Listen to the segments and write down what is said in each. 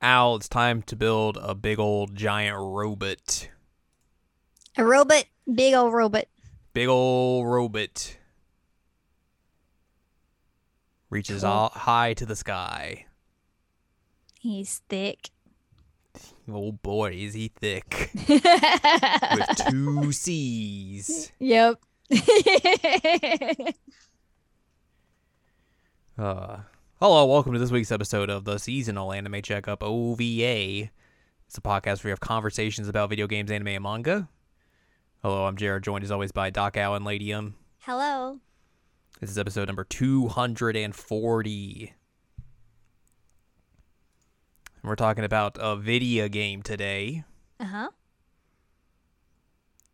Al, it's time to build a big old giant robot. A robot? Big old robot. Big old robot. Reaches all high to the sky. He's thick. Oh boy, is he thick. With two C's. Yep. Hello, welcome to this week's episode of the Seasonal Anime Checkup OVA. It's a podcast where we have conversations about video games, anime, and manga. Hello, I'm Jared, joined as always by Doc Allen, Lady M. Hello. This is episode number 240. And we're talking about a video game today. Uh-huh.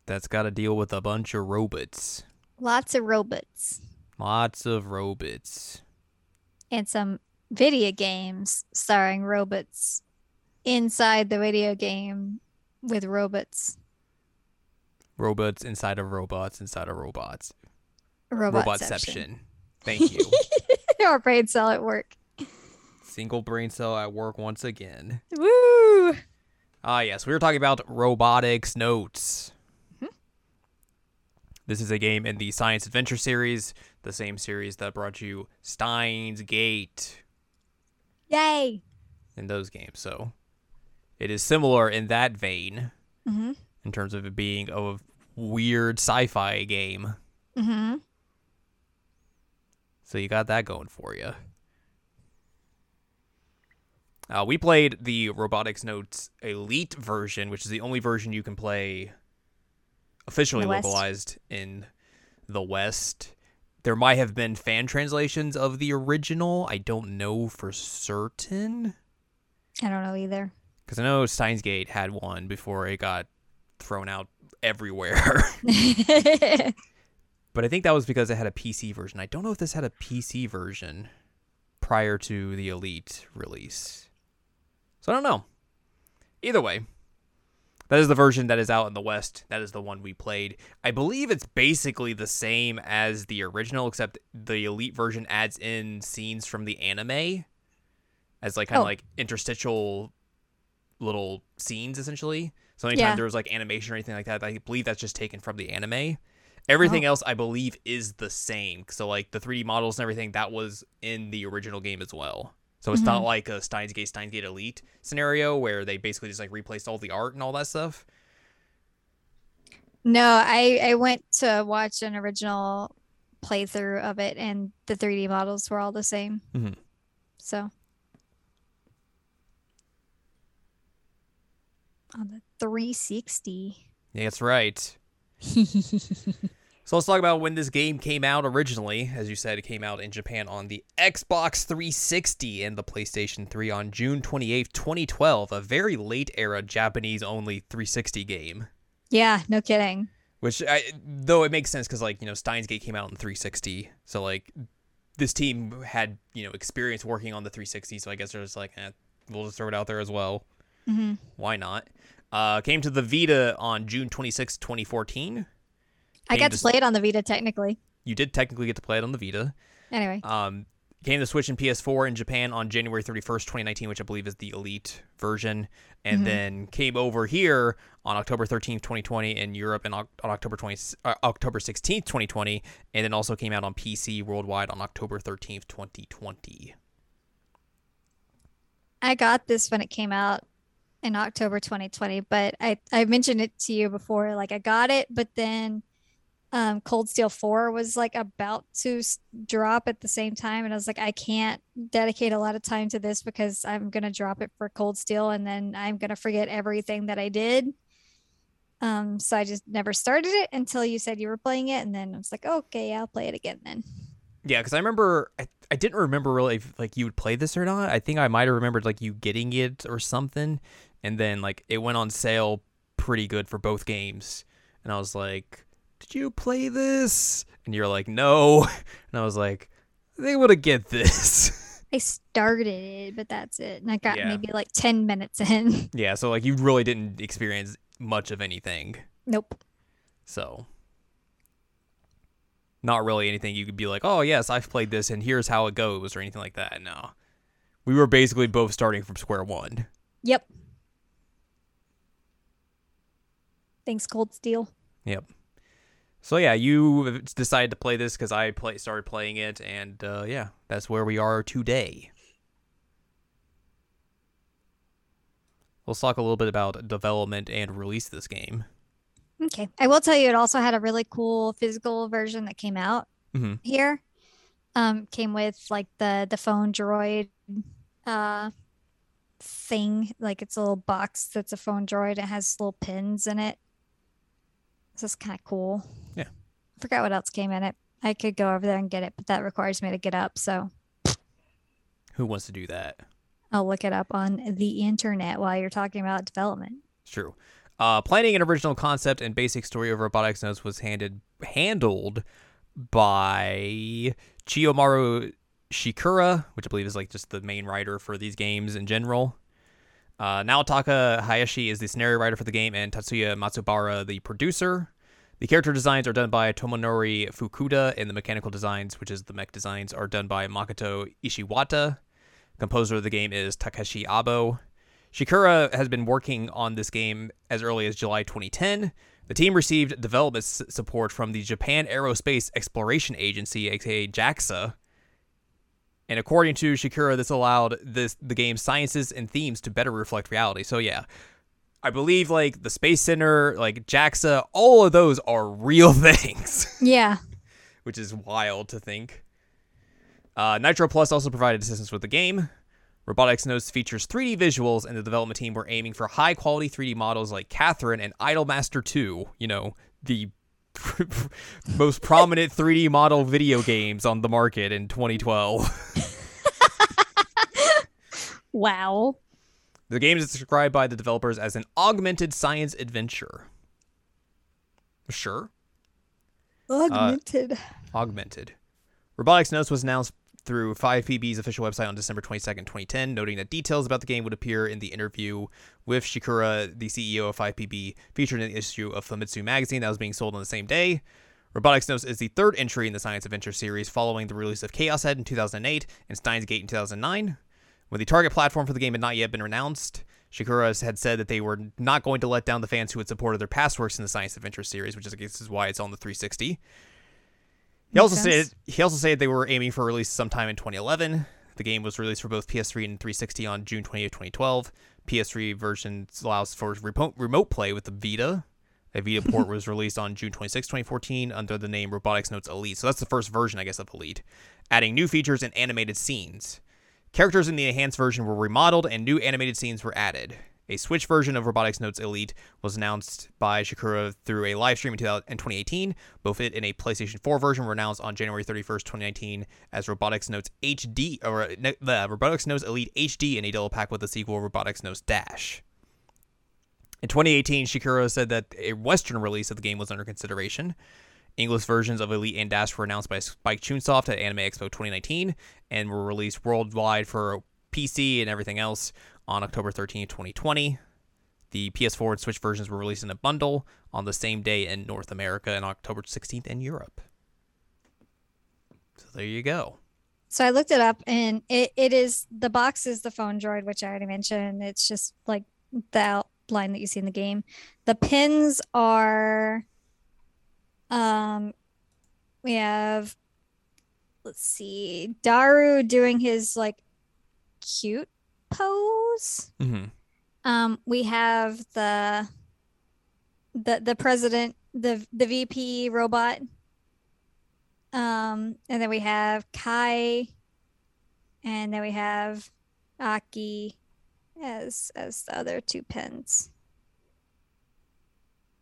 That's got to deal with a bunch of robots. Lots of robots. Lots of robots. And some video games starring robots inside the video game with robots. Robots inside of robots inside of robots. Robotception. Thank you. Our brain cell at work. Single brain cell at work once again. Woo! Yes, we were talking about Robotics Notes. Mm-hmm. This is a game in the Science Adventure series. The same series that brought you Steins;Gate. Yay! In those games, so it is similar in that vein, mm-hmm. in terms of it being a weird sci-fi game. Mm-hmm. So you got that going for you. We played the Robotics Notes Elite version, which is the only version you can play officially localized in the West. There might have been fan translations of the original. I don't know for certain. I don't know either. Because I know Steins;Gate had one before it got thrown out everywhere. But I think that was because it had a PC version. I don't know if this had a PC version prior to the Elite release. So I don't know. Either way, that is the version that is out in the West. That is the one we played. I believe it's basically the same as the original, except the Elite version adds in scenes from the anime as like kind of like interstitial little scenes, essentially. So anytime there was like animation or anything like that, I believe that's just taken from the anime. Everything else, I believe, is the same. So like the 3D models and everything, that was in the original game as well. So it's not like a Steins;Gate Elite scenario where they basically just like replaced all the art and all that stuff. No, I went to watch an original playthrough of it and the 3D models were all the same. Mm-hmm. So on the 360. Yeah, that's right. So let's talk about when this game came out originally. As you said, it came out in Japan on the Xbox 360 and the PlayStation 3 on June 28th, 2012, a very late era Japanese-only 360 game. Yeah, no kidding. Which, though it makes sense because, like, you know, Steins;Gate came out in 360. So, like, this team had, you know, experience working on the 360. So I guess they're just like, we'll just throw it out there as well. Mm-hmm. Why not? Came to the Vita on June 26th, 2014. I got to play it on the Vita, technically. You did technically get to play it on the Vita. Anyway. Came to Switch and PS4 in Japan on January 31st, 2019, which I believe is the Elite version. And then came over here on October 13th, 2020 in Europe and on October 16th, 2020. And then also came out on PC worldwide on October 13th, 2020. I got this when it came out in October 2020, but I mentioned it to you before. Like, I got it, but then Cold Steel 4 was like about to drop at the same time, and I was like, I can't dedicate a lot of time to this because I'm gonna drop it for Cold Steel and then I'm gonna forget everything that I did. So I just never started it until you said you were playing it, and then I was like, okay, I'll play it again then. Yeah, because I remember I didn't remember really if like you would play this or not. I think I might have remembered like you getting it or something. And then, like, it went on sale pretty good for both games. And I was like, did you play this? And you're like, no. And I was like, I think I'm going to get this. I started it, but that's it. And I got maybe, like, 10 minutes in. Yeah, so, like, you really didn't experience much of anything. Nope. So, not really anything you could be like, oh, yes, I've played this, and here's how it goes, or anything like that. No. We were basically both starting from square one. Yep. Thanks, Cold Steel. Yep. So yeah, you decided to play this because I started playing it, and yeah, that's where we are today. Let's talk a little bit about development and release of this game. Okay. I will tell you, it also had a really cool physical version that came out here. Came with like the phone droid thing. Like it's a little box that's a phone droid. It has little pins in it. So it's kind of cool. Yeah. I forgot what else came in it. I could go over there and get it, but that requires me to get up. So who wants to do that? I'll look it up on the internet while you're talking about development. It's true. Planning an original concept and basic story of Robotics Notes was handled by Chiyomaru Shikura, which I believe is like just the main writer for these games in general. Naotaka Hayashi is the scenario writer for the game, and Tatsuya Matsubara, the producer. The character designs are done by Tomonori Fukuda, and the mechanical designs, which is the mech designs, are done by Makoto Ishiwata. Composer of the game is Takeshi Abo. Shikura has been working on this game as early as July 2010. The team received development support from the Japan Aerospace Exploration Agency, aka JAXA. And according to Shikura, this allowed the game's sciences and themes to better reflect reality. So yeah, I believe like the Space Center, like JAXA, all of those are real things. Yeah. Which is wild to think. Nitro Plus also provided assistance with the game. Robotics Notes features 3D visuals, and the development team were aiming for high-quality 3D models like Catherine and Idolmaster 2, you know, the most prominent 3D model video games on the market in 2012. Wow. The game is described by the developers as an augmented science adventure. Sure. Augmented. Augmented. Robotics Notes was announced through 5PB's official website on December 22nd, 2010, noting that details about the game would appear in the interview with Shikura, the CEO of 5PB, featured in the issue of Famitsu magazine that was being sold on the same day. Robotics Notes is the third entry in the Science Adventure series, following the release of Chaos Head in 2008 and Steins;Gate in 2009. When the target platform for the game had not yet been announced, Shikura had said that they were not going to let down the fans who had supported their past works in the Science Adventure series, which I guess is why it's on the 360. He also said they were aiming for release sometime in 2011. The game was released for both PS3 and 360 on June 28, 2012. PS3 version allows for remote play with the Vita. A Vita port was released on June 26, 2014 under the name Robotics Notes Elite. So that's the first version, I guess, of Elite. Adding new features and animated scenes. Characters in the enhanced version were remodeled and new animated scenes were added. A Switch version of Robotics Notes Elite was announced by Shikura through a live stream in 2018. Both it and a PlayStation 4 version were announced on January 31st, 2019 as Robotics Notes HD, or the Robotics Notes Elite HD in a double pack with the sequel Robotics Notes Dash. In 2018, Shikura said that a Western release of the game was under consideration. English versions of Elite and Dash were announced by Spike Chunsoft at Anime Expo 2019 and were released worldwide for PC and everything else on October 13, 2020. The PS4 and Switch versions were released in a bundle on the same day in North America and October 16th in Europe. So there you go. So I looked it up, and it is, the box is the phone droid, which I already mentioned. It's just like the outline that you see in the game. The pins are, we have, let's see, Daru doing his like cute pose. We have the president, the VP robot, and then we have Kai, and then we have Aki as the other two pins.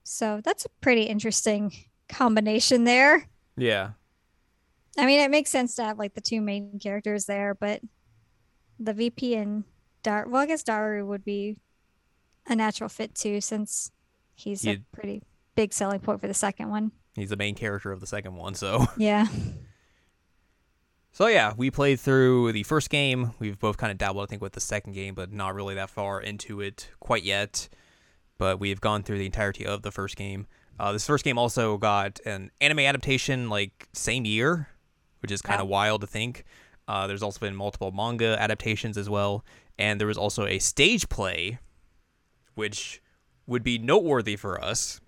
So that's a pretty interesting combination there. Yeah, I mean, it makes sense to have like the two main characters there, but the VP and Daru, well, I guess Daru would be a natural fit too, since he's a pretty big selling point for the second one. He's the main character of the second one, so. Yeah. So yeah, we played through the first game. We've both kind of dabbled, I think, with the second game, but not really that far into it quite yet. But we've gone through the entirety of the first game. This first game also got an anime adaptation, like, same year, which is kind of wild to think. There's also been multiple manga adaptations as well, And there was also a stage play, which would be noteworthy for us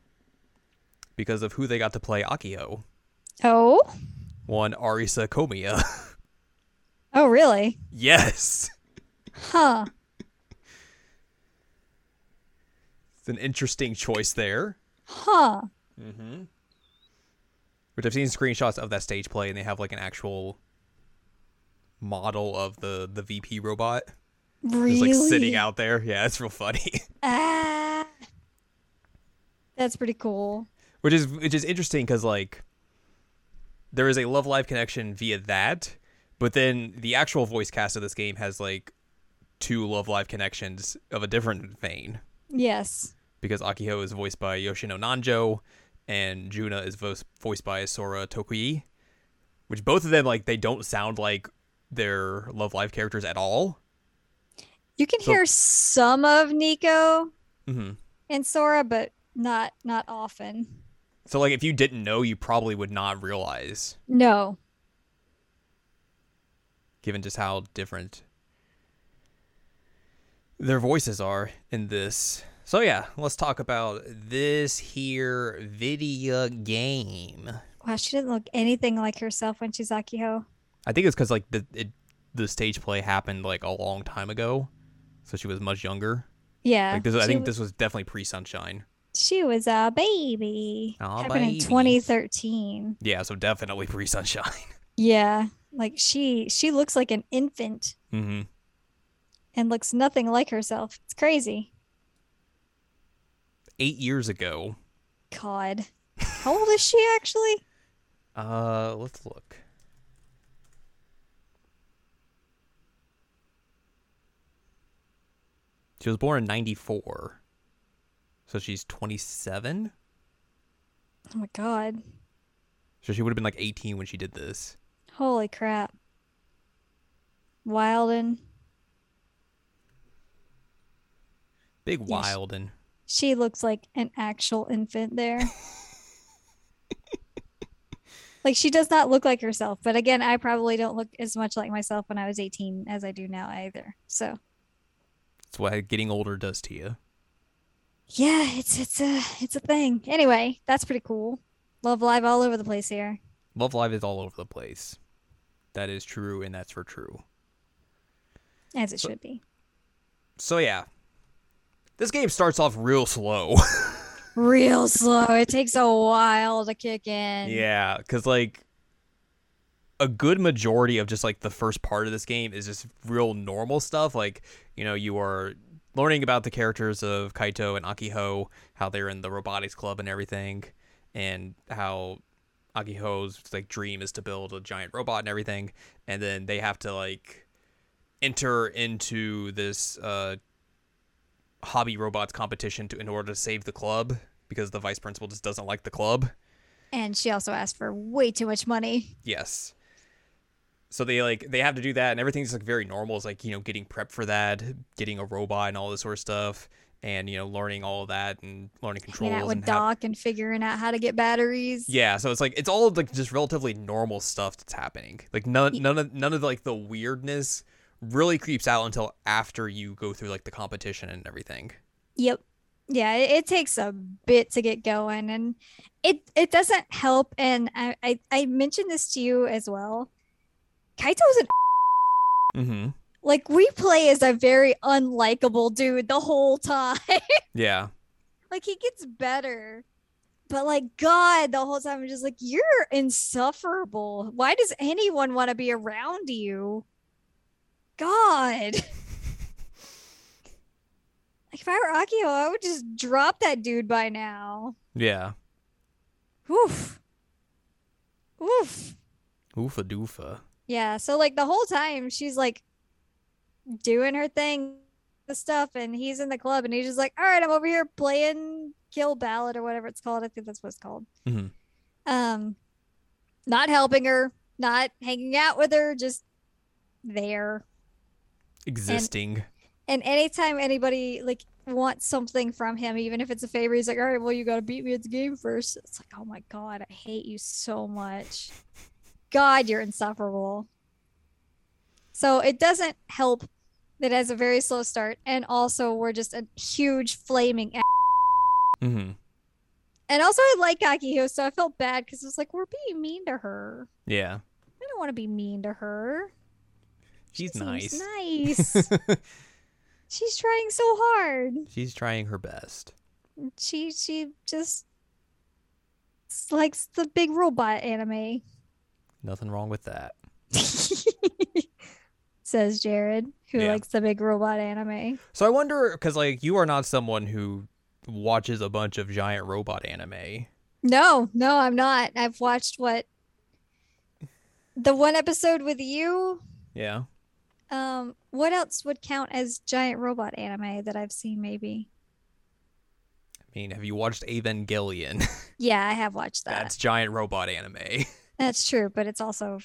because of who they got to play Akiho. Oh? One Arisa Komiya. Oh, really? Yes. Huh. It's an interesting choice there. Huh. Mm-hmm. Which I've seen screenshots of that stage play, and they have like an actual model of the VP robot. Really? Just like sitting out there. Yeah, it's real funny. Ah, that's pretty cool. Which is interesting because like there is a Love Live connection via that, but then the actual voice cast of this game has like two Love Live connections of a different vein. Yes. Because Akiho is voiced by Yoshino Nanjo, and Juna is voiced by Sora Tokui, which both of them, like, they don't sound like their Love Live characters at all. You can hear some of Nico mm-hmm. and Sora, but not often. So, like, if you didn't know, you probably would not realize. No. Given just how different their voices are in this. So yeah, let's talk about this here video game. Wow, she didn't look anything like herself when she's Akiho. I think it's because like the stage play happened like a long time ago, so she was much younger. Yeah, like, this was definitely pre-Sunshine. She was a baby. Happened in 2013. Yeah, so definitely pre-Sunshine. Yeah, like she looks like an infant. Mm-hmm. And looks nothing like herself. It's crazy. 8 years ago. God. How old is she actually? Let's look. She was born in 1994. So she's 27? Oh my god. So she would have been like 18 when she did this. Holy crap. Wildin'. Big wild and she looks like an actual infant there. Like she does not look like herself, but again, I probably don't look as much like myself when I was 18 as I do now either. So that's what getting older does to you. Yeah, it's a thing. Anyway, that's pretty cool. Love Live all over the place here. Love Live is all over the place. That is true, and that's for true. As it should be. So yeah. This game starts off real slow. Real slow. It takes a while to kick in. Yeah, because, like, a good majority of just, like, the first part of this game is just real normal stuff. Like, you know, you are learning about the characters of Kaito and Akiho, how they're in the robotics club and everything, and how Akiho's, like, dream is to build a giant robot and everything. And then they have to, like, enter into this, hobby robots competition in order to save the club because the vice principal just doesn't like the club, and she also asked for way too much money. Yes, so they have to do that, and everything's like very normal. It's like, you know, getting prepped for that, getting a robot and all this sort of stuff, and, you know, learning all of that and learning controls and out with Doc and figuring out how to get batteries. Yeah, so it's like it's all like just relatively normal stuff that's happening. Like none of like the weirdness really creeps out until after you go through like the competition and everything. Yep. Yeah, it takes a bit to get going, and it doesn't help. And I mentioned this to you as well. Kaito's an mm-hmm. Like we play as a very unlikable dude the whole time. Yeah. Like he gets better, but like God, the whole time I'm just like, you're insufferable. Why does anyone want to be around you? God. Like if I were Akiho, I would just drop that dude by now. Yeah. Oof. Oof. Oofa doofa. Yeah, so like the whole time she's like doing her thing, the stuff, and he's in the club and he's just like, all right, I'm over here playing Kill Ballad or whatever it's called. I think that's what it's called. Mm-hmm. Not helping her, not hanging out with her, just there. Existing. And anytime anybody like wants something from him, even if it's a favor, he's like, all right, well, you gotta beat me at the game first. It's like, oh my god, I hate you so much. God, you're insufferable. So it doesn't help that has a very slow start, and also we're just a huge flaming Mm-hmm. And also I like Akiho, so I felt bad because it was like, we're being mean to her. Yeah. I don't want to be mean to her. She's nice. Nice. She's trying so hard. She's trying her best. She just likes the big robot anime. Nothing wrong with that. Says Jared, who likes the big robot anime. So I wonder, because like, you are not someone who watches a bunch of giant robot anime. No, I'm not. I've watched the one episode with you. Yeah. What else would count as giant robot anime that I've seen, maybe? I mean, have you watched Evangelion? Yeah, I have watched that. That's giant robot anime. That's true, but it's also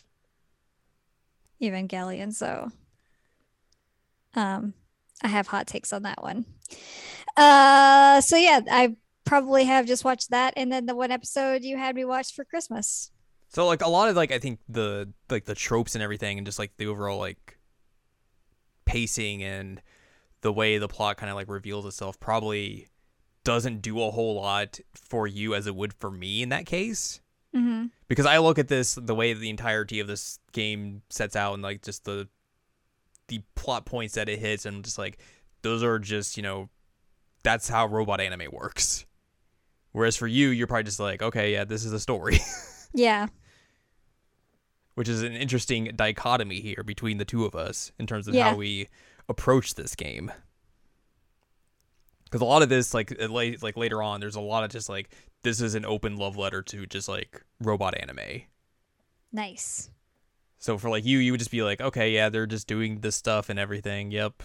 Evangelion, so I have hot takes on that one. So yeah, I probably have just watched that, and then the one episode you had me watch for Christmas. So like a lot of like, I think the tropes and everything, and just like the overall like pacing and the way the plot kind of like reveals itself probably doesn't do a whole lot for you as it would for me in that case. Mm-hmm. Because I look at this, the way the entirety of this game sets out, and like just the plot points that it hits, and just like, those are just, you know, that's how robot anime works. Whereas for you, you're probably just like, okay, yeah, this is a story. Yeah. Which is an interesting dichotomy here between the two of us in terms of how we approach this game. Because a lot of this, like later on, there's a lot of just like, this is an open love letter to just like robot anime. Nice. So for like you would just be like, okay, yeah, they're just doing this stuff and everything. Yep.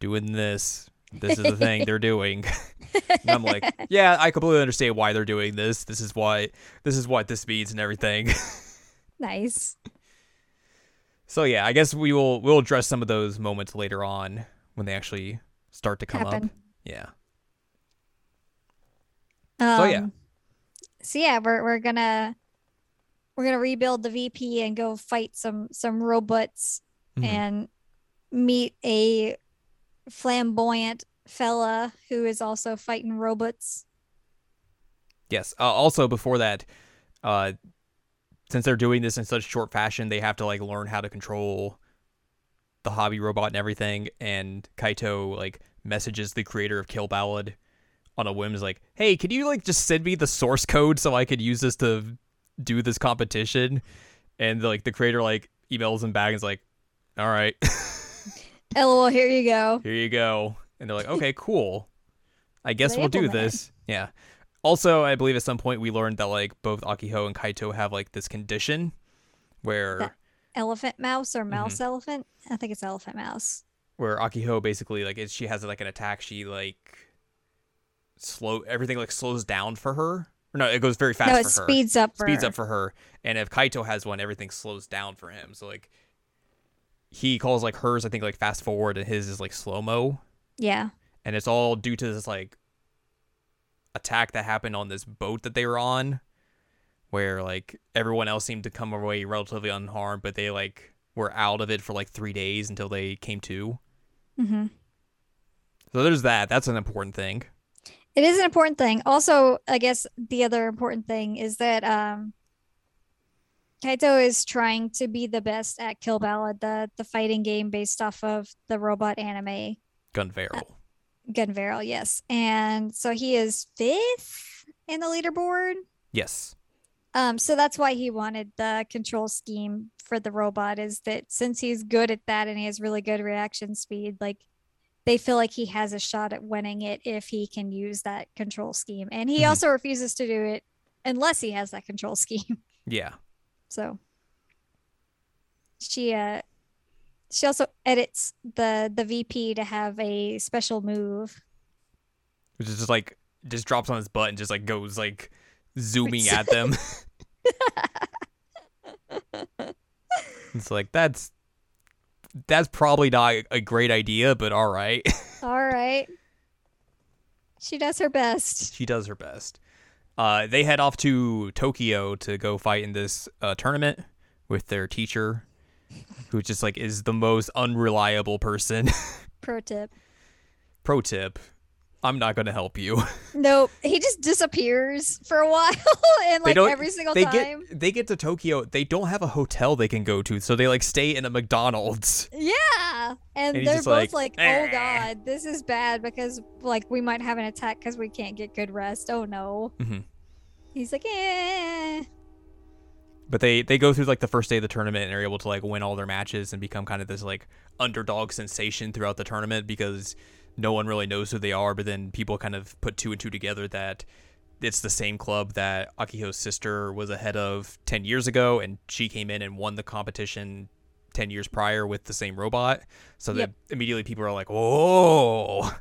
Doing this. This is the thing they're doing. And I'm like, yeah, I completely understand why they're doing this. This is what this means and everything. Nice. So yeah, I guess we'll address some of those moments later on when they actually start to come up. Yeah. We're gonna rebuild the VP and go fight some robots, mm-hmm. and meet a flamboyant fella who is also fighting robots. Yes. Also before that, since they're doing this in such short fashion, they have to like learn how to control the hobby robot and everything. And Kaito like messages the creator of Kill Ballad on a whim, is like, hey, can you like just send me the source code so I could use this to do this competition? And like the creator like emails him back and is like, all right. LOL, here you go. Here you go. And they're like, okay, cool. I guess we'll do this. Yeah. Also, I believe at some point we learned that like both Akiho and Kaito have like this condition where that elephant mouse or mouse mm-hmm. elephant. I think it's elephant mouse. Where Akiho basically like she has like an attack. She like everything like slows down for her. Or no, it goes very fast. No, it speeds up. Speeds up for her. And if Kaito has one, everything slows down for him. So like, he calls like hers, I think, like fast forward, and his is like slow mo. Yeah. And it's all due to this like attack that happened on this boat that they were on, where like everyone else seemed to come away relatively unharmed, but they like were out of it for like 3 days until they came to. Mm-hmm. So there's that. That's an important thing. It is an important thing. Also, I guess the other important thing is that Kaito is trying to be the best at Kill Ballad, the fighting game based off of the robot anime. Gunvarrel, yes. And so he is 5th in the leaderboard. Yes. So that's why he wanted the control scheme for the robot, is that since he's good at that and he has really good reaction speed, like they feel like he has a shot at winning it if he can use that control scheme. And he mm-hmm. also refuses to do it unless he has that control scheme. Yeah. So she also edits the VP to have a special move, which is just like just drops on his butt and just like goes like zooming at them. It's like that's probably not a great idea, but all right. All right. She does her best. They head off to Tokyo to go fight in this tournament with their teacher. who just like is the most unreliable person. Pro tip. I'm not going to help you. Nope. He just disappears for a while and like every single time. They get to Tokyo. They don't have a hotel they can go to, so they like stay in a McDonald's. Yeah. And they're both like, oh God, this is bad because like we might have an attack because we can't get good rest. Oh no. Mm-hmm. He's like, eh. But they go through like the first day of the tournament and are able to like win all their matches and become kind of this like underdog sensation throughout the tournament because no one really knows who they are, but then people kind of put two and two together that it's the same club that Akiho's sister was a head of 10 years ago, and she came in and won the competition 10 years prior with the same robot. So yep. That immediately people are like, oh,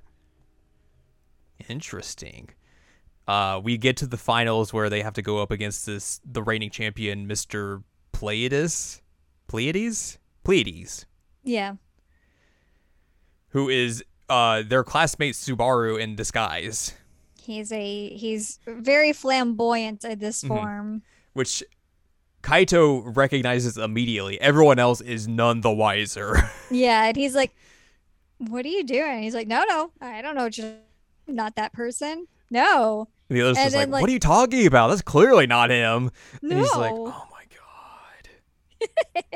interesting. We get to the finals where they have to go up against the reigning champion, Mr. Pleiades? Pleiades. Yeah. Who is... their classmate Subaru in disguise. He's very flamboyant in this form. Which Kaito recognizes immediately. Everyone else is none the wiser. Yeah, and he's like, what are you doing? And he's like, no, I don't know. Just not that person. No. And the other's just like, what are you talking about? That's clearly not him. No. And he's like, oh my God.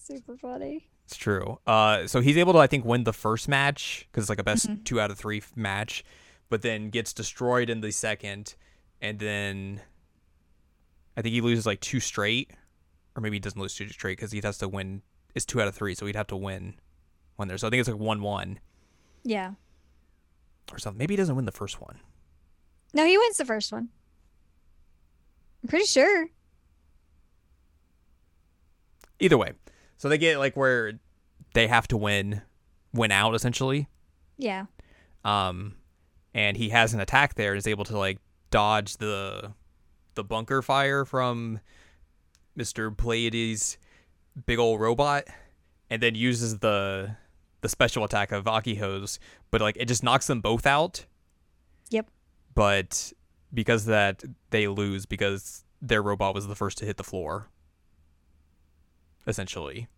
Super funny. It's true. So he's able to, I think, win the first match because it's like a best 2 out of 3 match, but then gets destroyed in the second. And then I think he loses like 2 straight, or maybe he doesn't lose 2 straight because he has to win. It's 2 out of 3, so he'd have to win one there. So I think it's like 1-1. Yeah. Or something. Maybe he doesn't win the first one. No, he wins the first one. I'm pretty sure. Either way. So they get like where they have to win out essentially. Yeah. And he has an attack there and is able to like dodge the bunker fire from Mr. Pleiades' big old robot, and then uses the special attack of Akiho's, but like it just knocks them both out. Yep. But because of that, they lose because their robot was the first to hit the floor. Essentially.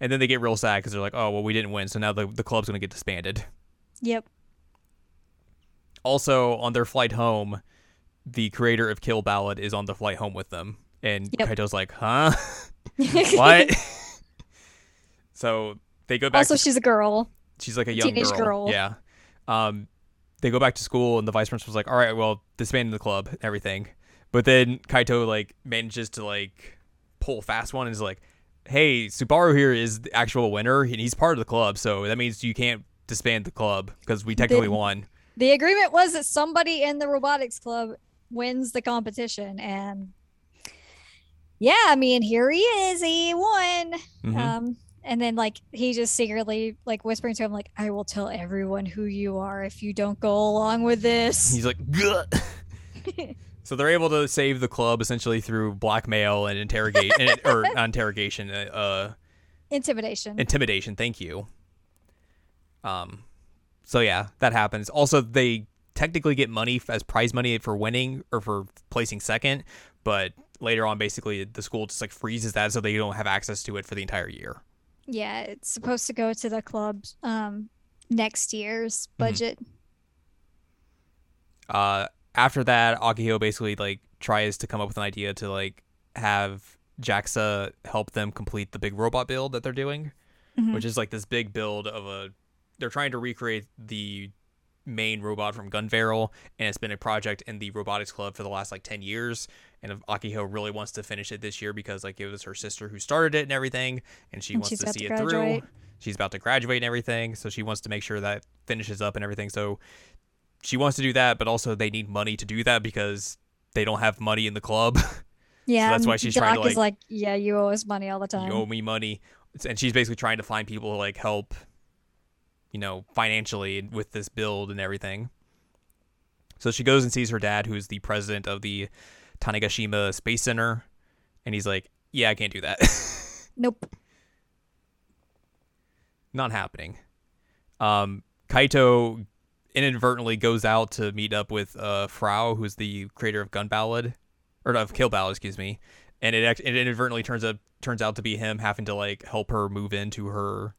And then they get real sad because they're like, oh, well, we didn't win, so now the club's going to get disbanded. Yep. Also, on their flight home, the creator of Kill Ballad is on the flight home with them. And yep. Kaito's like, huh? What? So they go back. Also, she's a girl. She's like a young teenage girl. Yeah. They go back to school, and the vice principal's like, all right, well, disbanding the club, everything. But then Kaito, like, manages to, like... pull fast one and is like, hey, Subaru here is the actual winner and he's part of the club, so that means you can't disband the club because we technically won. The agreement was that somebody in the robotics club wins the competition, and yeah, I mean, here he is, he won. And then like he just secretly like whispering to him like, I will tell everyone who you are if you don't go along with this. He's like, "Gah." So they're able to save the club essentially through blackmail and intimidation. Intimidation, thank you. So yeah, that happens. Also, they technically get money as prize money for winning or for placing second, but later on, basically, the school just like freezes that so they don't have access to it for the entire year. Yeah, it's supposed to go to the club's next year's budget. After that, Akiho basically, like, tries to come up with an idea to, like, have JAXA help them complete the big robot build that they're doing, which is, like, this big build of a... They're trying to recreate the main robot from Gunvarrel, and it's been a project in the Robotics Club for the last, like, 10 years, and Akiho really wants to finish it this year because, like, it was her sister who started it and everything, and she wants to see it through. She's about to graduate and everything, so she wants to make sure that finishes up and everything, so... She wants to do that, but also they need money to do that because they don't have money in the club. Yeah, so that's why she's trying to like... Doc is like, yeah, you owe us money all the time. You owe me money. And she's basically trying to find people to like help, you know, financially with this build and everything. So she goes and sees her dad, who's the president of the Tanegashima Space Center. And he's like, yeah, I can't do that. Nope. Not happening. Kaito... inadvertently goes out to meet up with Frau, who's the creator of Gun Ballad, or of Kill Ballad, excuse me. And it inadvertently turns out to be him having to like help her move into her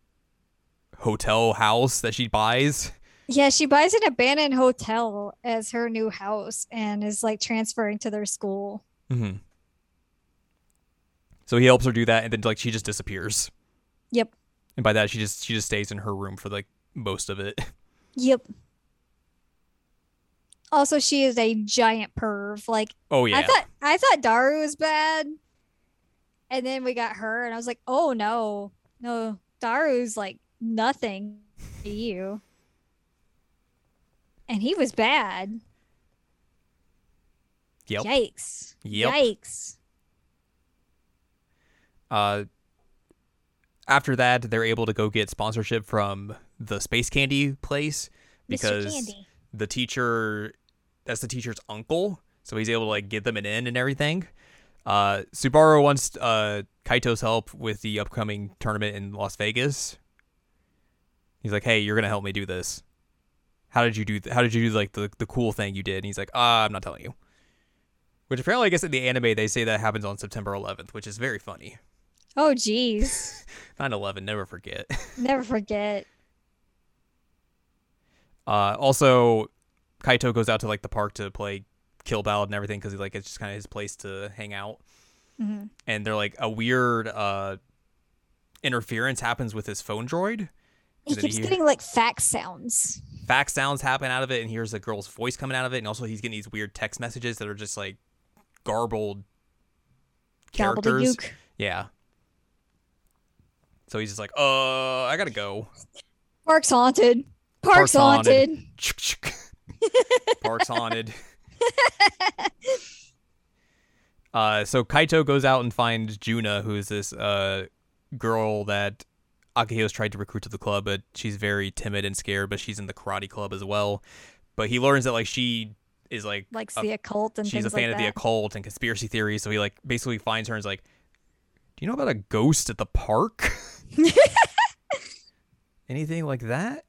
hotel house that she buys. Yeah, she buys an abandoned hotel as her new house and is like transferring to their school. Mm-hmm. So he helps her do that, and then like she just disappears. Yep. And by that, she just stays in her room for like most of it. Yep. Also, she is a giant perv. Like, oh yeah, I thought Daru was bad, and then we got her, and I was like, oh no, Daru's like nothing to you, and he was bad. Yep. Yikes! Yep. Yikes! After that, they're able to go get sponsorship from the Space Candy place because the teacher, that's the teacher's uncle, so he's able to like get them an in and everything. Subaru wants Kaito's help with the upcoming tournament in Las Vegas. He's like, "Hey, you're gonna help me do this. How did you do like the cool thing you did?" And he's like, "I'm not telling you." Which apparently, I guess in the anime they say that happens on September 11th, which is very funny. Oh, jeez. 9/11, never forget. Never forget. Also, Kaito goes out to like the park to play Kill Ballad and everything because he's like, it's just kind of his place to hang out. Mm-hmm. And they're like, a weird interference happens with his phone droid. He keeps getting like fax sounds. Fax sounds happen out of it, and here's a girl's voice coming out of it, and also he's getting these weird text messages that are just like garbled characters. Yeah. So he's just like, I gotta go. Park's haunted. Park's haunted. Park's haunted. So Kaito goes out and finds Juna, who is this girl that Akiho's tried to recruit to the club, but she's very timid and scared, but she's in the karate club as well. But he learns that like she is like the occult, and she's a fan of the occult and conspiracy theories. So he like basically finds her and is like, "Do you know about a ghost at the park?" Anything like that?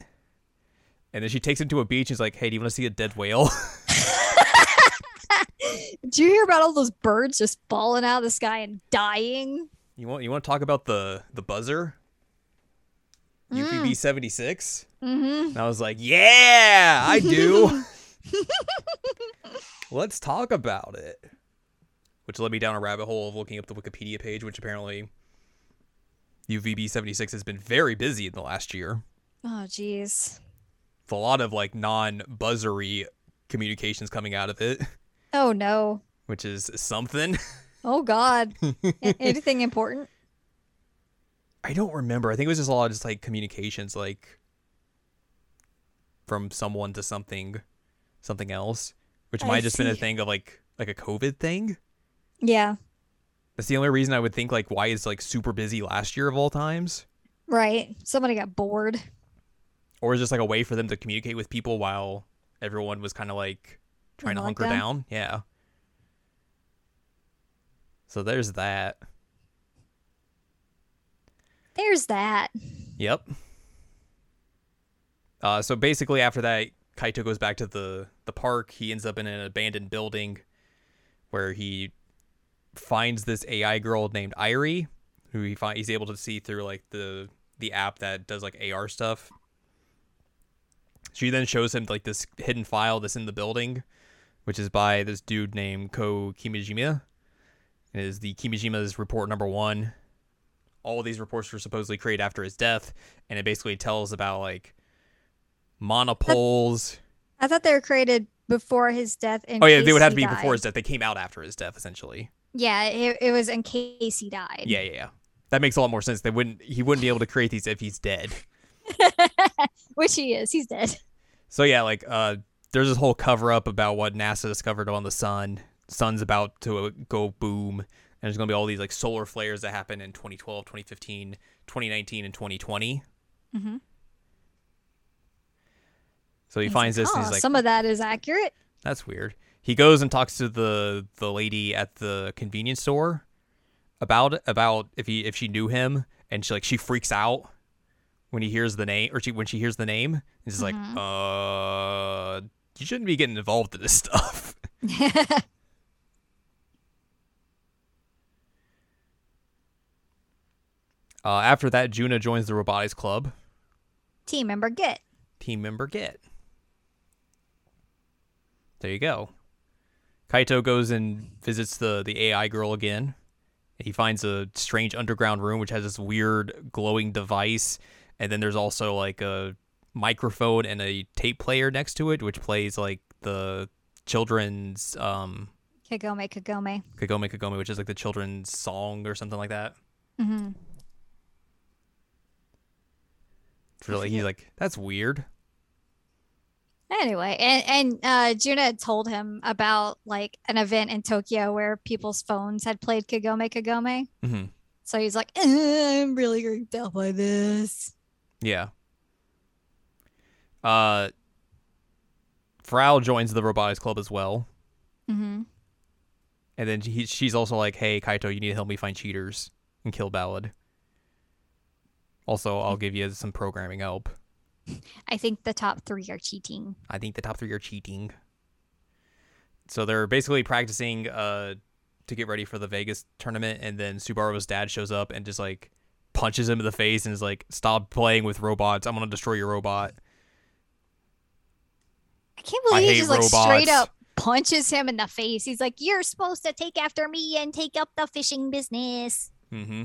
And then she takes him to a beach and is like, "Hey, do you want to see a dead whale?" Do you hear about all those birds just falling out of the sky and dying? You want to talk about the buzzer? UVB 76? Mm-hmm. And I was like, yeah, I do. Let's talk about it. Which led me down a rabbit hole of looking up the Wikipedia page, which apparently UVB 76 has been very busy in the last year. Oh, geez. It's a lot of like non-buzzery communications coming out of it. Oh, no. Which is something. Oh, God. Anything important? I don't remember. I think it was just a lot of just like communications, like from someone to something else, which might have just been a thing of like a COVID thing. Yeah. That's the only reason I would think like why it's like super busy last year of all times. Right. Somebody got bored. Or it's just like a way for them to communicate with people while everyone was kind of like trying to hunker down. Yeah. So there's that. There's that. Yep. So basically after that, Kaito goes back to the park. He ends up in an abandoned building where he finds this AI girl named Irie, who he's able to see through like the app that does like AR stuff. She then shows him like this hidden file that's in the building, which is by this dude named Kou Kimijima. It is the Kimijima's report number 1. All of these reports were supposedly created after his death, and it basically tells about like monopoles. I thought they were created before his death. Oh yeah, they would have to be before his death. They came out after his death, essentially. Yeah, it was in case he died. Yeah. That makes a lot more sense. He wouldn't be able to create these if he's dead. Which he is. He's dead. So yeah, like there's this whole cover up about what NASA discovered on the sun. Sun's about to go boom. And there's going to be all these like solar flares that happen in 2012, 2015, 2019, and 2020. Mm-hmm. So he finds this. And he's like, some of that is accurate. That's weird. He goes and talks to the lady at the convenience store about if she knew him, and she freaks out when he hears the name, or when she hears the name. He's mm-hmm. like, you shouldn't be getting involved in this stuff. After that, Juna joins the Robotics Club. Team member Git. There you go. Kaito goes and visits the AI girl again. He finds a strange underground room which has this weird glowing device, and then there's also like a microphone and a tape player next to it, which plays like the children's Kagome Kagome, which is like the children's song or something like that. Mm-hmm. Really, he's like, that's weird. Anyway, and Juna had told him about like an event in Tokyo where people's phones had played Kagome Kagome. Mm-hmm. So he's like, I'm really freaked out by this. Yeah. Frau joins the Robotics Club as well. Mm-hmm. And then she's also like, hey, Kaito, you need to help me find cheaters and Kill Ballad. Also, I'll give you some programming help. I think the top three are cheating. So they're basically practicing to get ready for the Vegas tournament, and then Subaru's dad shows up and just like punches him in the face and is like, stop playing with robots. I'm going to destroy your robot. I can't believe he just robots. Like straight up punches him in the face. He's like, you're supposed to take after me and take up the fishing business. Mm-hmm.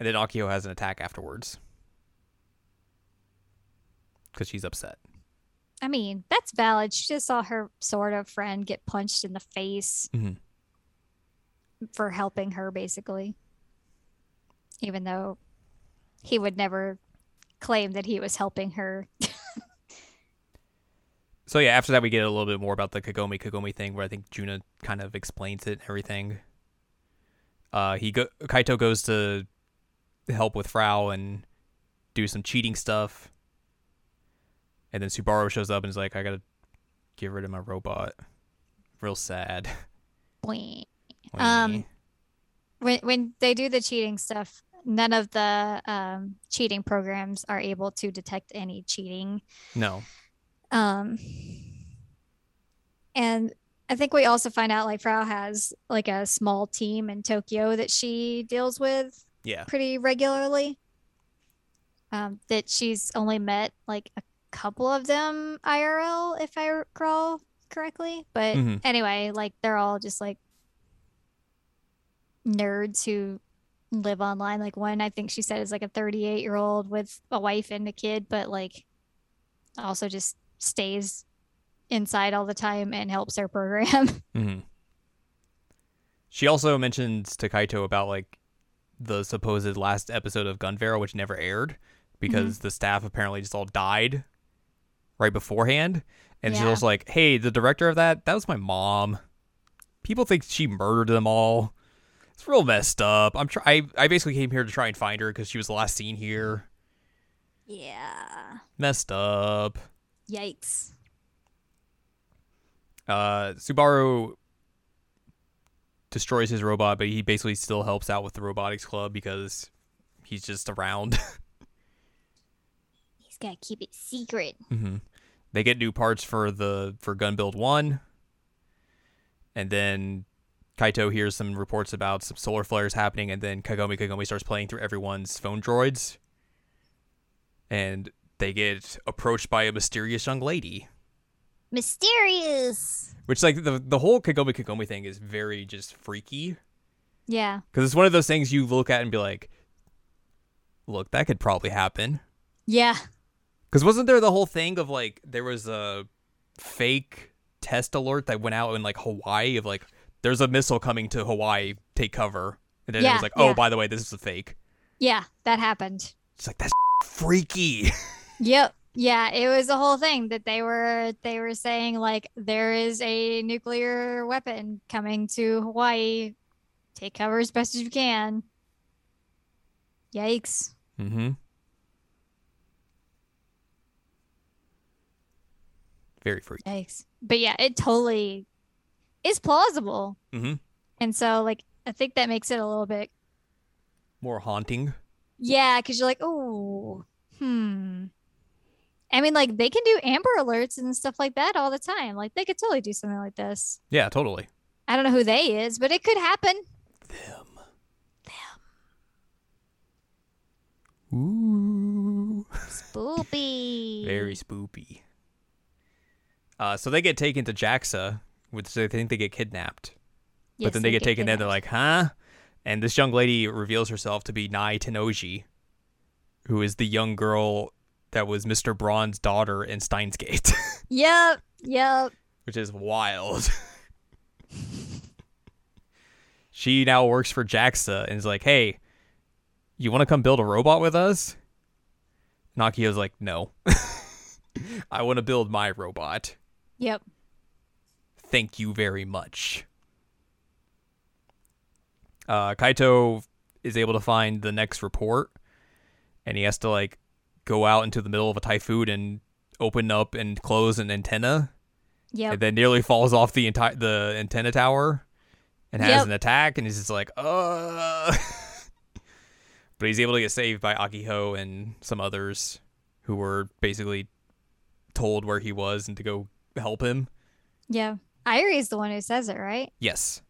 And then Akiho has an attack afterwards because she's upset. I mean, that's valid. She just saw her sort of friend get punched in the face for helping her, basically. Even though he would never claim that he was helping her. So yeah, after that, we get a little bit more about the Kagome Kagome thing, where I think Juna kind of explains it and everything. Kaito goes to help with Frau and do some cheating stuff, and then Subaru shows up and is like, I gotta get rid of my robot. Real sad. When they do the cheating stuff, none of the cheating programs are able to detect any cheating. And I think we also find out like Frau has like a small team in Tokyo that she deals with pretty regularly. That she's only met like a couple of them IRL, if I recall correctly. But anyway, like they're all just like nerds who live online. Like one, I think she said, is like a 38-year-old with a wife and a kid, but like also just stays inside all the time and helps their program. She also mentions to Kaito about like the supposed last episode of Gunvarrel, which never aired because the staff apparently just all died right beforehand. And she was like, hey, the director of that was my mom. People think she murdered them all. It's real messed up. I basically came here to try and find her because she was the last seen here. Yeah. Messed up. Yikes. Subaru destroys his robot, but he basically still helps out with the Robotics Club because he's just around. He's gotta keep it secret. They get new parts for Gun Build 1, and then Kaito hears some reports about some solar flares happening, and then Kagome Kagome starts playing through everyone's phone droids, and they get approached by a mysterious young lady. Which, like, the whole Kagome Kagome thing is very just freaky. Yeah. Because it's one of those things you look at and be like, look, that could probably happen. Yeah. Because wasn't there the whole thing of, like, there was a fake test alert that went out in, like, Hawaii of, like, there's a missile coming to Hawaii, take cover. And then it was like, oh, by the way, this is a fake. Yeah, that happened. It's like, that's freaky. Yep. Yeah, it was the whole thing that they were saying, like, there is a nuclear weapon coming to Hawaii. Take cover as best as you can. Yikes. Very freaky. Yikes. But yeah, it totally is plausible. And so, like, I think that makes it a little bit more haunting. Yeah, because you're like, oh, I mean, like, they can do Amber Alerts and stuff like that all the time. Like, they could totally do something like this. Yeah, totally. I don't know who they is, but it could happen. Them. Ooh. Spoopy. Very spoopy. So they get taken to JAXA, which they think they get kidnapped. Yes, but then they get taken there, they're like, huh? And this young lady reveals herself to be Nai Tenoji, who is the young girl that was Mr. Braun's daughter in Steins;Gate. Yep. Which is wild. She now works for JAXA and is like, hey, you want to come build a robot with us? And Akiho's like, no. I want to build my robot. Yep. Thank you very much. Kaito is able to find the next report, and he has to like go out into the middle of a typhoon and open up and close an antenna. Yeah. And then nearly falls off the antenna tower and has an attack, and he's just like, But he's able to get saved by Akiho and some others who were basically told where he was and to go help him. Yeah. Irie is the one who says it, right? Yes.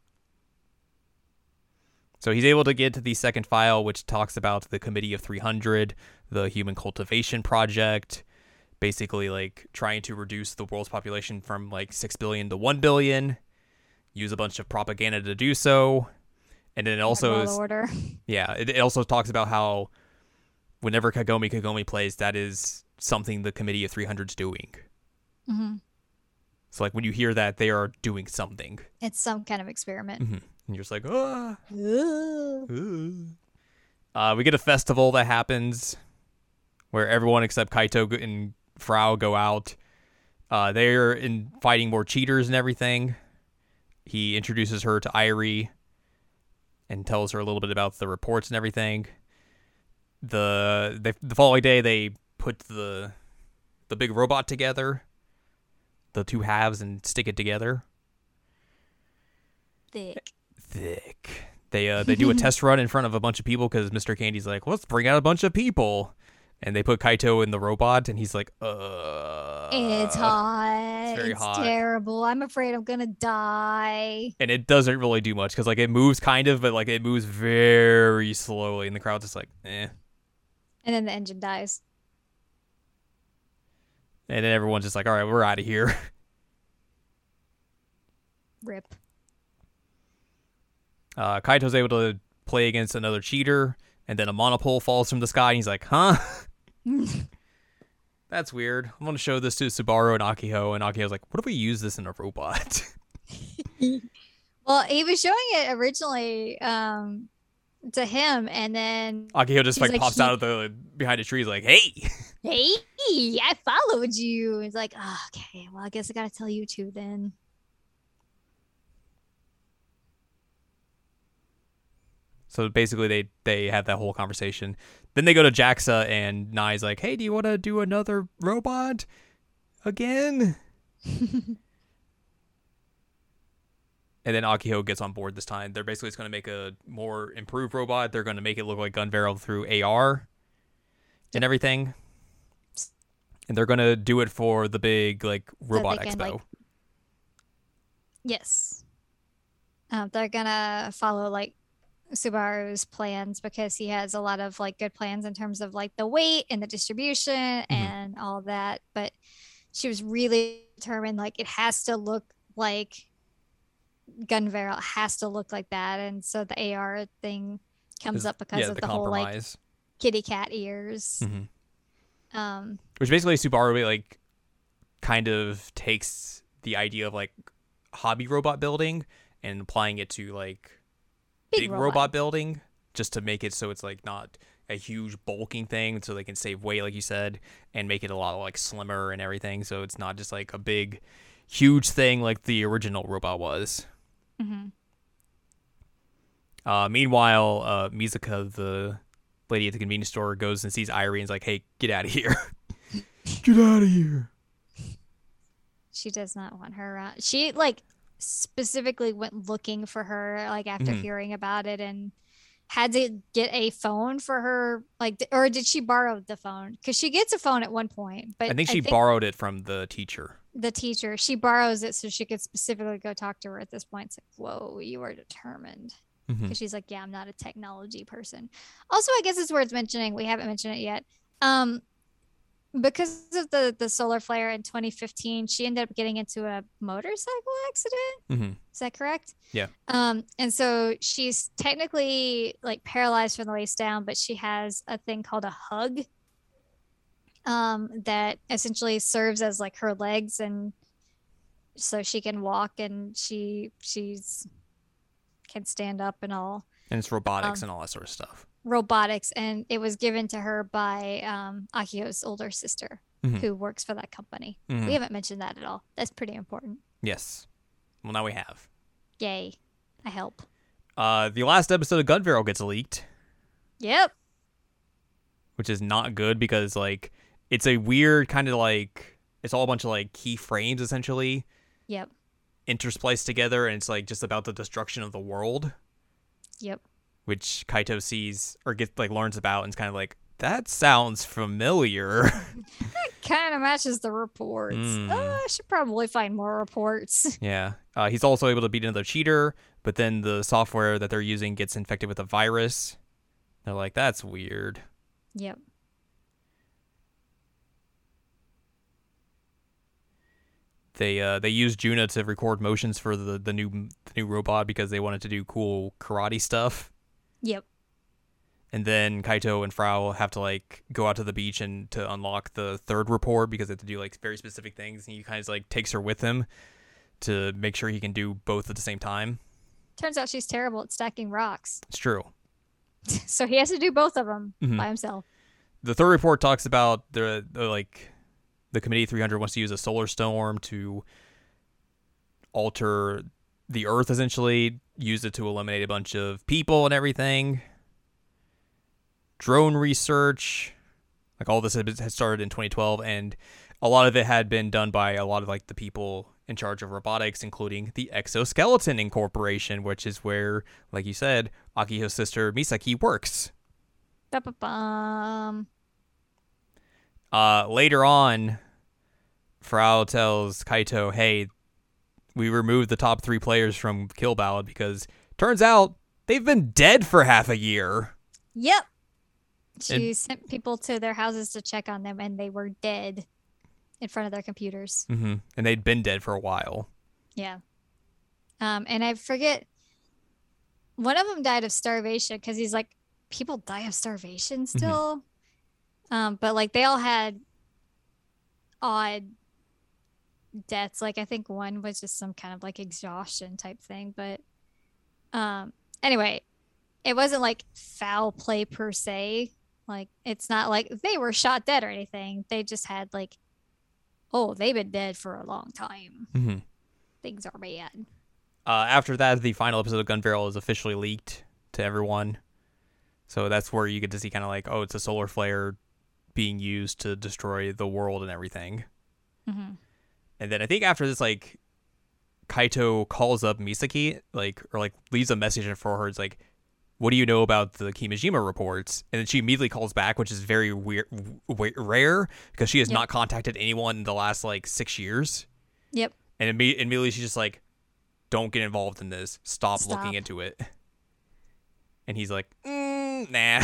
So he's able to get to the second file, which talks about the Committee of 300, the Human Cultivation Project, basically like trying to reduce the world's population from like 6 billion to 1 billion, use a bunch of propaganda to do so. And then it also is, it also talks about how whenever Kagome Kagome plays, that is something the Committee of 300 is doing. Mm-hmm. So like when you hear that, they are doing something. It's some kind of experiment. Mm-hmm. And you're just like, ah. We get a festival that happens where everyone except Kaito and Frau go out. They're in fighting more cheaters and everything. He introduces her to Irie and tells her a little bit about the reports and everything. The following day, they put the big robot together, the two halves, and stick it together. Thick. They do a test run in front of a bunch of people because Mr. Candy's like, let's bring out a bunch of people. And they put Kaito in the robot, and he's like, It's hot. It's very hot. It's terrible. I'm afraid I'm going to die. And it doesn't really do much because, like, it moves kind of, but, like, it moves very slowly, and the crowd's just like, eh. And then the engine dies. And then everyone's just like, all right, we're out of here. Rip. Kaito's able to play against another cheater, and then a monopole falls from the sky, and he's like, huh? That's weird. I'm going to show this to Subaru and Akiho, and Akiho's like, what if we use this in a robot? Well, he was showing it originally to him, and then Akiho just like pops out of the behind a tree. He's like, hey, I followed you. He's like, oh, okay, well, I guess I got to tell you two then. So basically, they have that whole conversation. Then they go to JAXA, and Nai's like, hey, do you want to do another robot again? And then Akiho gets on board this time. They're basically just going to make a more improved robot. They're going to make it look like Gunvarrel through AR and everything. And they're going to do it for the big like robot expo. Yes. They're going to follow like Subaru's plans because he has a lot of like good plans in terms of like the weight and the distribution and all that, but she was really determined like it has to look like Gunvarrel, has to look like that, and so the AR thing comes up because of the whole like kitty cat ears, which basically Subaru like kind of takes the idea of like hobby robot building and applying it to like big robot building, just to make it so it's like not a huge bulking thing, so they can save weight like you said and make it a lot like slimmer and everything, so it's not just like a big huge thing like the original robot was. Meanwhile, Mizuka, the lady at the convenience store, goes and sees Irie and's like, hey, get out of here. Get out of here. She does not want her around. She like specifically went looking for her like after hearing about it, and had to get a phone for her, like, or did she borrow the phone? Because she gets a phone at one point, but I think she borrowed it from the teacher. She borrows it so she could specifically go talk to her at this point. It's like, whoa, you are determined. because she's like, yeah, I'm not a technology person. Also, I guess it's worth mentioning, we haven't mentioned it yet, because of the solar flare in 2015, she ended up getting into a motorcycle accident. Is that correct? Yeah. And so she's technically like paralyzed from the waist down, but she has a thing called a hug that essentially serves as like her legs, and so she can walk and she's can stand up and all. And it's robotics and all that sort of stuff. Robotics, and it was given to her by Akiho's older sister, who works for that company. We haven't mentioned that at all. That's pretty important. Yes. Well, now we have. Yay. I help. The last episode of Gunvarrel gets leaked. Yep. Which is not good, because like it's a weird kind of like, it's all a bunch of like keyframes essentially. Yep. Interspliced together, and it's like just about the destruction of the world. Yep. Which Kaito sees or gets like learns about, and is kind of like, that sounds familiar. That kind of matches the reports. Oh, I should probably find more reports. Yeah. He's also able to beat another cheater, but then the software that they're using gets infected with a virus. They're like, that's weird. Yep. They used Juna to record motions for the new robot because they wanted to do cool karate stuff. Yep. And then Kaito and Frau have to like go out to the beach and to unlock the third report, because they have to do like very specific things, and he kind of like takes her with him to make sure he can do both at the same time. Turns out she's terrible at stacking rocks. It's true. So he has to do both of them by himself. The third report talks about the Committee 300 wants to use a solar storm to alter the Earth, essentially. Use it to eliminate a bunch of people and everything. Drone research. Like, all this had started in 2012, and a lot of it had been done by a lot of, like, the people in charge of robotics, including the Exoskeleton Incorporation, which is where, like you said, Akiho's sister Misaki works. Ba-ba-bum. Later on, Frau tells Kaito, hey, we removed the top three players from Kill Ballad because turns out they've been dead for half a year. Yep. She sent people to their houses to check on them, and they were dead in front of their computers. And they'd been dead for a while. Yeah. And I forget, one of them died of starvation, because he's like, people die of starvation still? But like they all had odd deaths. Like I think one was just some kind of like exhaustion type thing. But anyway, it wasn't like foul play per se. Like it's not like they were shot dead or anything. They just had like, oh, they've been dead for a long time. Things are bad. After that, the final episode of Gunvarrel is officially leaked to everyone. So that's where you get to see kind of like, oh, it's a solar flare being used to destroy the world and everything. And then I think after this, like, Kaito calls up Misaki, like, or like leaves a message for her. It's like, what do you know about the Kimijima reports? And then she immediately calls back, which is very weird, rare, because she has not contacted anyone in the last like 6 years. And immediately she's just like, don't get involved in this. Stop looking into it. And he's like, nah.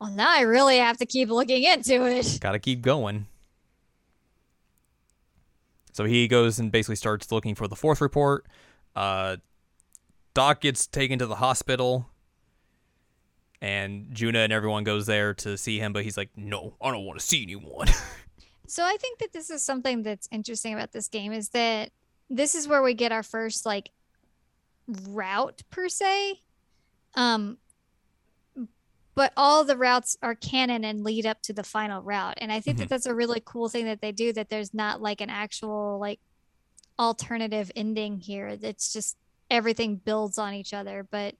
Well, now I really have to keep looking into it. Gotta keep going. So he goes and basically starts looking for the fourth report. Doc gets taken to the hospital, and Juna and everyone goes there to see him, but he's like, no, I don't want to see anyone. So I think that this is something that's interesting about this game, is that this is where we get our first like route per se. But all the routes are canon and lead up to the final route. And I think that that's a really cool thing that they do, that there's not like an actual like alternative ending here. It's just everything builds on each other, but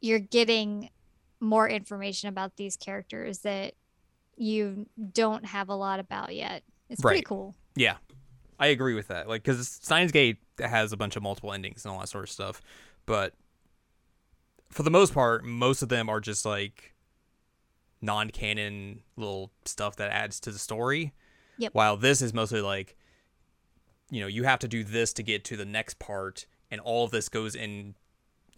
you're getting more information about these characters that you don't have a lot about yet. It's pretty cool. Yeah. I agree with that. Like, because Steins;Gate has a bunch of multiple endings and all that sort of stuff, but for the most part, most of them are just like non-canon little stuff that adds to the story. Yep. While this is mostly like, you know, you have to do this to get to the next part, and all of this goes in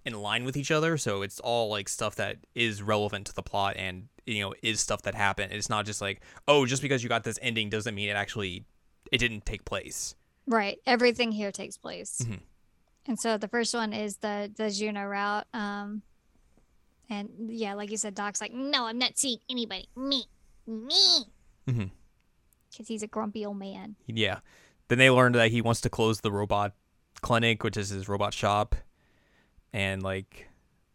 in line with each other. So it's all like stuff that is relevant to the plot and, you know, is stuff that happened. It's not just like, oh, just because you got this ending doesn't mean it didn't take place. Right. Everything here takes place. Mm-hmm. And so the first one is the Juna route. And yeah, like you said, Doc's like, no, I'm not seeing anybody. Me. Mm-hmm. Because he's a grumpy old man. Yeah. Then they learned that he wants to close the robot clinic, which is his robot shop. And like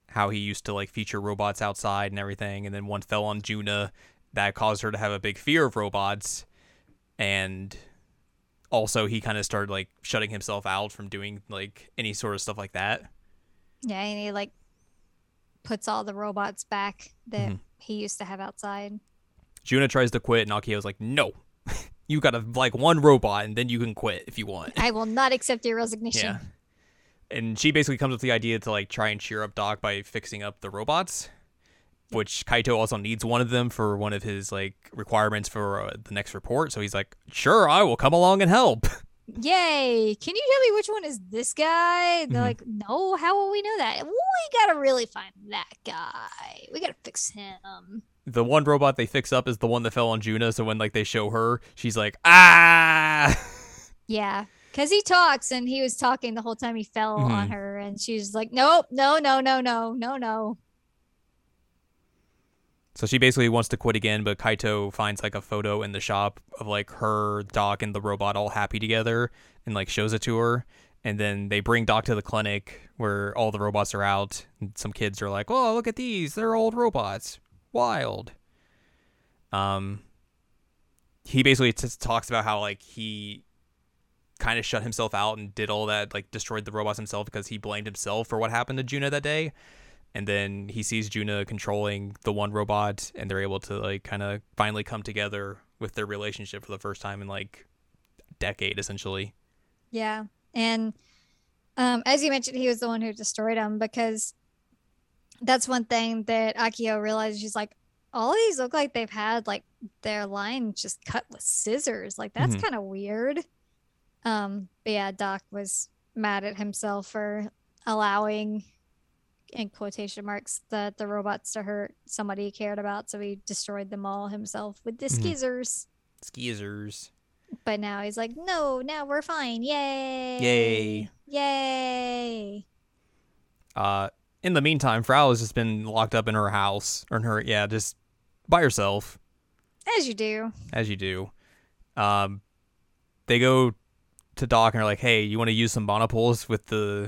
how he used to like feature robots outside and everything. And then one fell on Juna that caused her to have a big fear of robots. And also he kind of started like shutting himself out from doing like any sort of stuff like that. Yeah. And he like puts all the robots back that mm-hmm. he used to have outside. Juna tries to quit and Akiho's like, no, you got to like one robot and then you can quit if you want. I will not accept your resignation. Yeah. And she basically comes up with the idea to like try and cheer up Doc by fixing up the robots, which Kaito also needs one of them for one of his like requirements for the next report. So he's like, sure, I will come along and help. Yay. Can you tell me which one is this guy? They're mm-hmm. like, no, how will we know that? We got to really find that guy. We got to fix him. The one robot they fix up is the one that fell on Juna. So when like they show her, she's like, ah. Yeah. Because he talks and he was talking the whole time he fell mm-hmm. on her. And she's like, nope, no. So she basically wants to quit again, but Kaito finds like a photo in the shop of like her, Doc, and the robot all happy together and like shows it to her. And then they bring Doc to the clinic where all the robots are out. And some kids are like, oh, look at these. They're old robots. Wild. He basically talks about how like he kind of shut himself out and did all that, like destroyed the robots himself because he blamed himself for what happened to Juna that day. And then he sees Juna controlling the one robot and they're able to like kind of finally come together with their relationship for the first time in like a decade, essentially. Yeah. And as you mentioned, he was the one who destroyed him, because that's one thing that Akiho realized. She's like, all of these look like they've had like their line just cut with scissors. Like, that's mm-hmm. kind of weird. But yeah, Doc was mad at himself for allowing, in quotation marks, the robots to hurt somebody he cared about, so he destroyed them all himself with the mm-hmm. skeezers. But now he's like, no, now we're fine. Yay. In the meantime, Frau has just been locked up in her house, or in her, yeah, just by herself. As you do. They go to Doc and are like, hey, you want to use some monopoles with the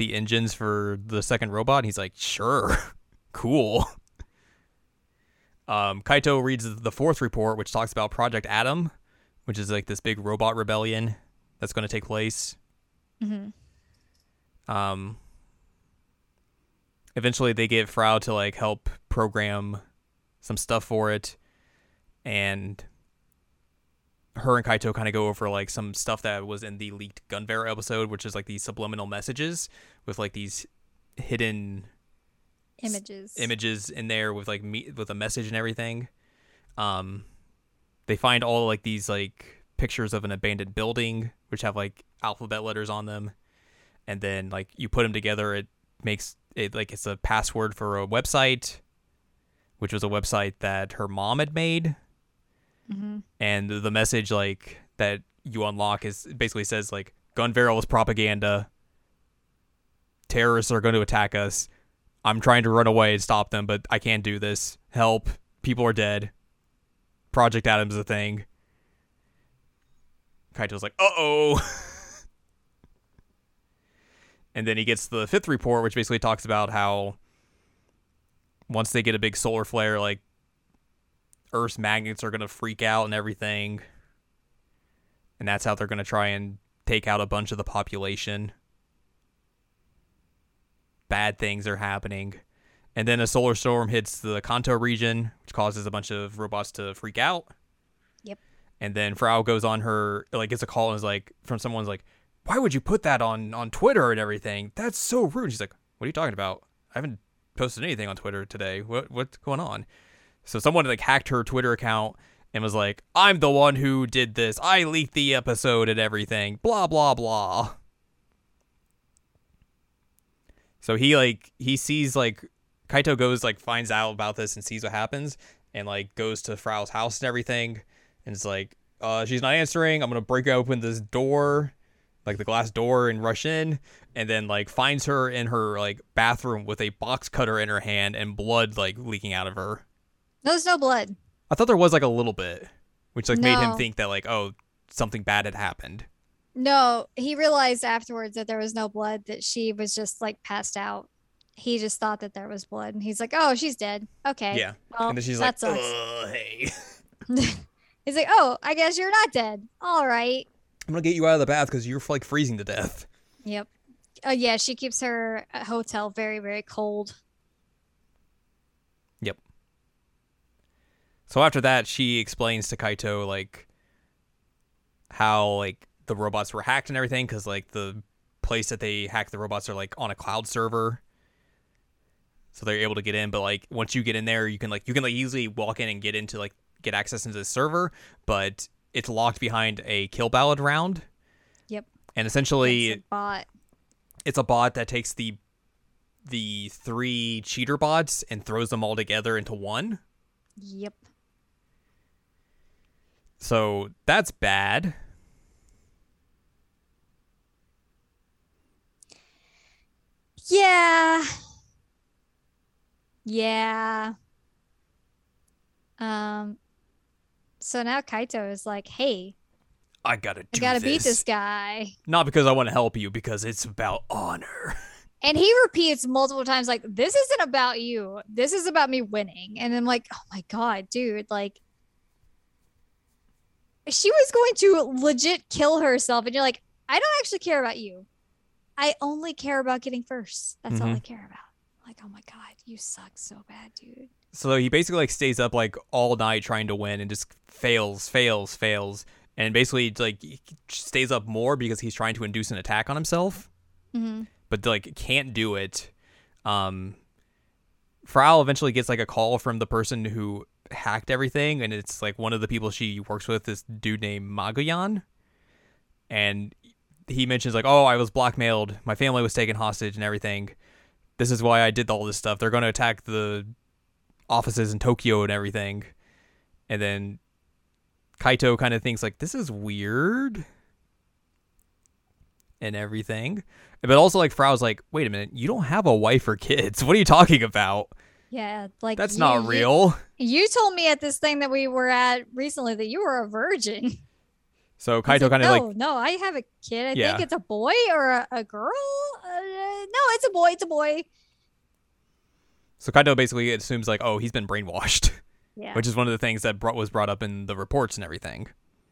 engines for the second robot? And he's like, sure. Cool. Kaito reads the fourth report, which talks about Project Atom, which is like this big robot rebellion that's going to take place. Mm-hmm. Eventually they get Frau to like help program some stuff for it, and her and Kaito kind of go over like some stuff that was in the leaked Gunvarrel episode, which is like these subliminal messages with like these hidden images in there with like with a message and everything. They find all like these like pictures of an abandoned building which have like alphabet letters on them, and then like you put them together, it makes it like it's a password for a website, which was a website that her mom had made. Mm-hmm. And the message like that you unlock is basically says like, Gunvarrel is propaganda. Terrorists are going to attack us. I'm trying to run away and stop them, but I can't do this. Help. People are dead. Project Atom's a thing. Kaito's like, uh-oh. And then he gets the fifth report, which basically talks about how once they get a big solar flare, like, Earth's magnets are going to freak out and everything. And that's how they're going to try and take out a bunch of the population. Bad things are happening. And then a solar storm hits the Kanto region, which causes a bunch of robots to freak out. Yep. And then Frau goes on her, like, gets a call and is like, from someone's like, why would you put that on Twitter and everything? That's so rude. She's like, what are you talking about? I haven't posted anything on Twitter today. What's going on? So someone like hacked her Twitter account and was like, I'm the one who did this. I leaked the episode and everything. Blah, blah, blah. So he sees, Kaito goes, finds out about this and sees what happens and, goes to Frau's house and everything. And it's she's not answering. I'm going to break open this door, the glass door, and rush in. And then, finds her in her, bathroom with a box cutter in her hand and blood, leaking out of her. No, there's no blood. I thought there was, a little bit, which, made him think that, oh, something bad had happened. No, he realized afterwards that there was no blood, that she was just, passed out. He just thought that there was blood, and he's like, oh, she's dead. Okay. Yeah. Well, and then she's that sucks. Oh, hey. He's like, oh, I guess you're not dead. All right. I'm going to get you out of the bath because you're, freezing to death. Yep. Yeah, she keeps her hotel very, very cold. Yep. So after that, she explains to Kaito, how, the robots were hacked and everything, because, the place that they hacked the robots are, on a cloud server. So they're able to get in, but, once you get in there, you can easily walk in and get access into the server, but it's locked behind a Kill Ballad round. Yep. And essentially... It's a bot. It's a bot that takes the three cheater bots and throws them all together into one. Yep. So that's bad. Yeah. So now Kaito is like, hey, I gotta beat this guy. Not because I want to help you, because it's about honor. And he repeats multiple times, this isn't about you. This is about me winning. And I'm like, oh my God, dude, she was going to legit kill herself. And you're like, I don't actually care about you. I only care about getting first. That's all I care about. Oh my God, you suck so bad, dude. So he basically stays up all night trying to win and just fails. And basically he stays up more because he's trying to induce an attack on himself. Mm-hmm. But can't do it. Frau eventually gets a call from the person who hacked everything, and it's one of the people she works with, this dude named Magoyan, and he mentions oh, I was blackmailed, my family was taken hostage and everything, this is why I did all this stuff, they're going to attack the offices in Tokyo and everything. And then Kaito kind of thinks this is weird and everything. But also, Frau's wait a minute, you don't have a wife or kids. What are you talking about? Yeah, that's not real. You told me at this thing that we were at recently that you were a virgin. So Kaito kind of no, I have a kid. I think it's a boy or a girl. No, it's a boy. So Kaito basically assumes oh, he's been brainwashed. Yeah. Which is one of the things that was brought up in the reports and everything.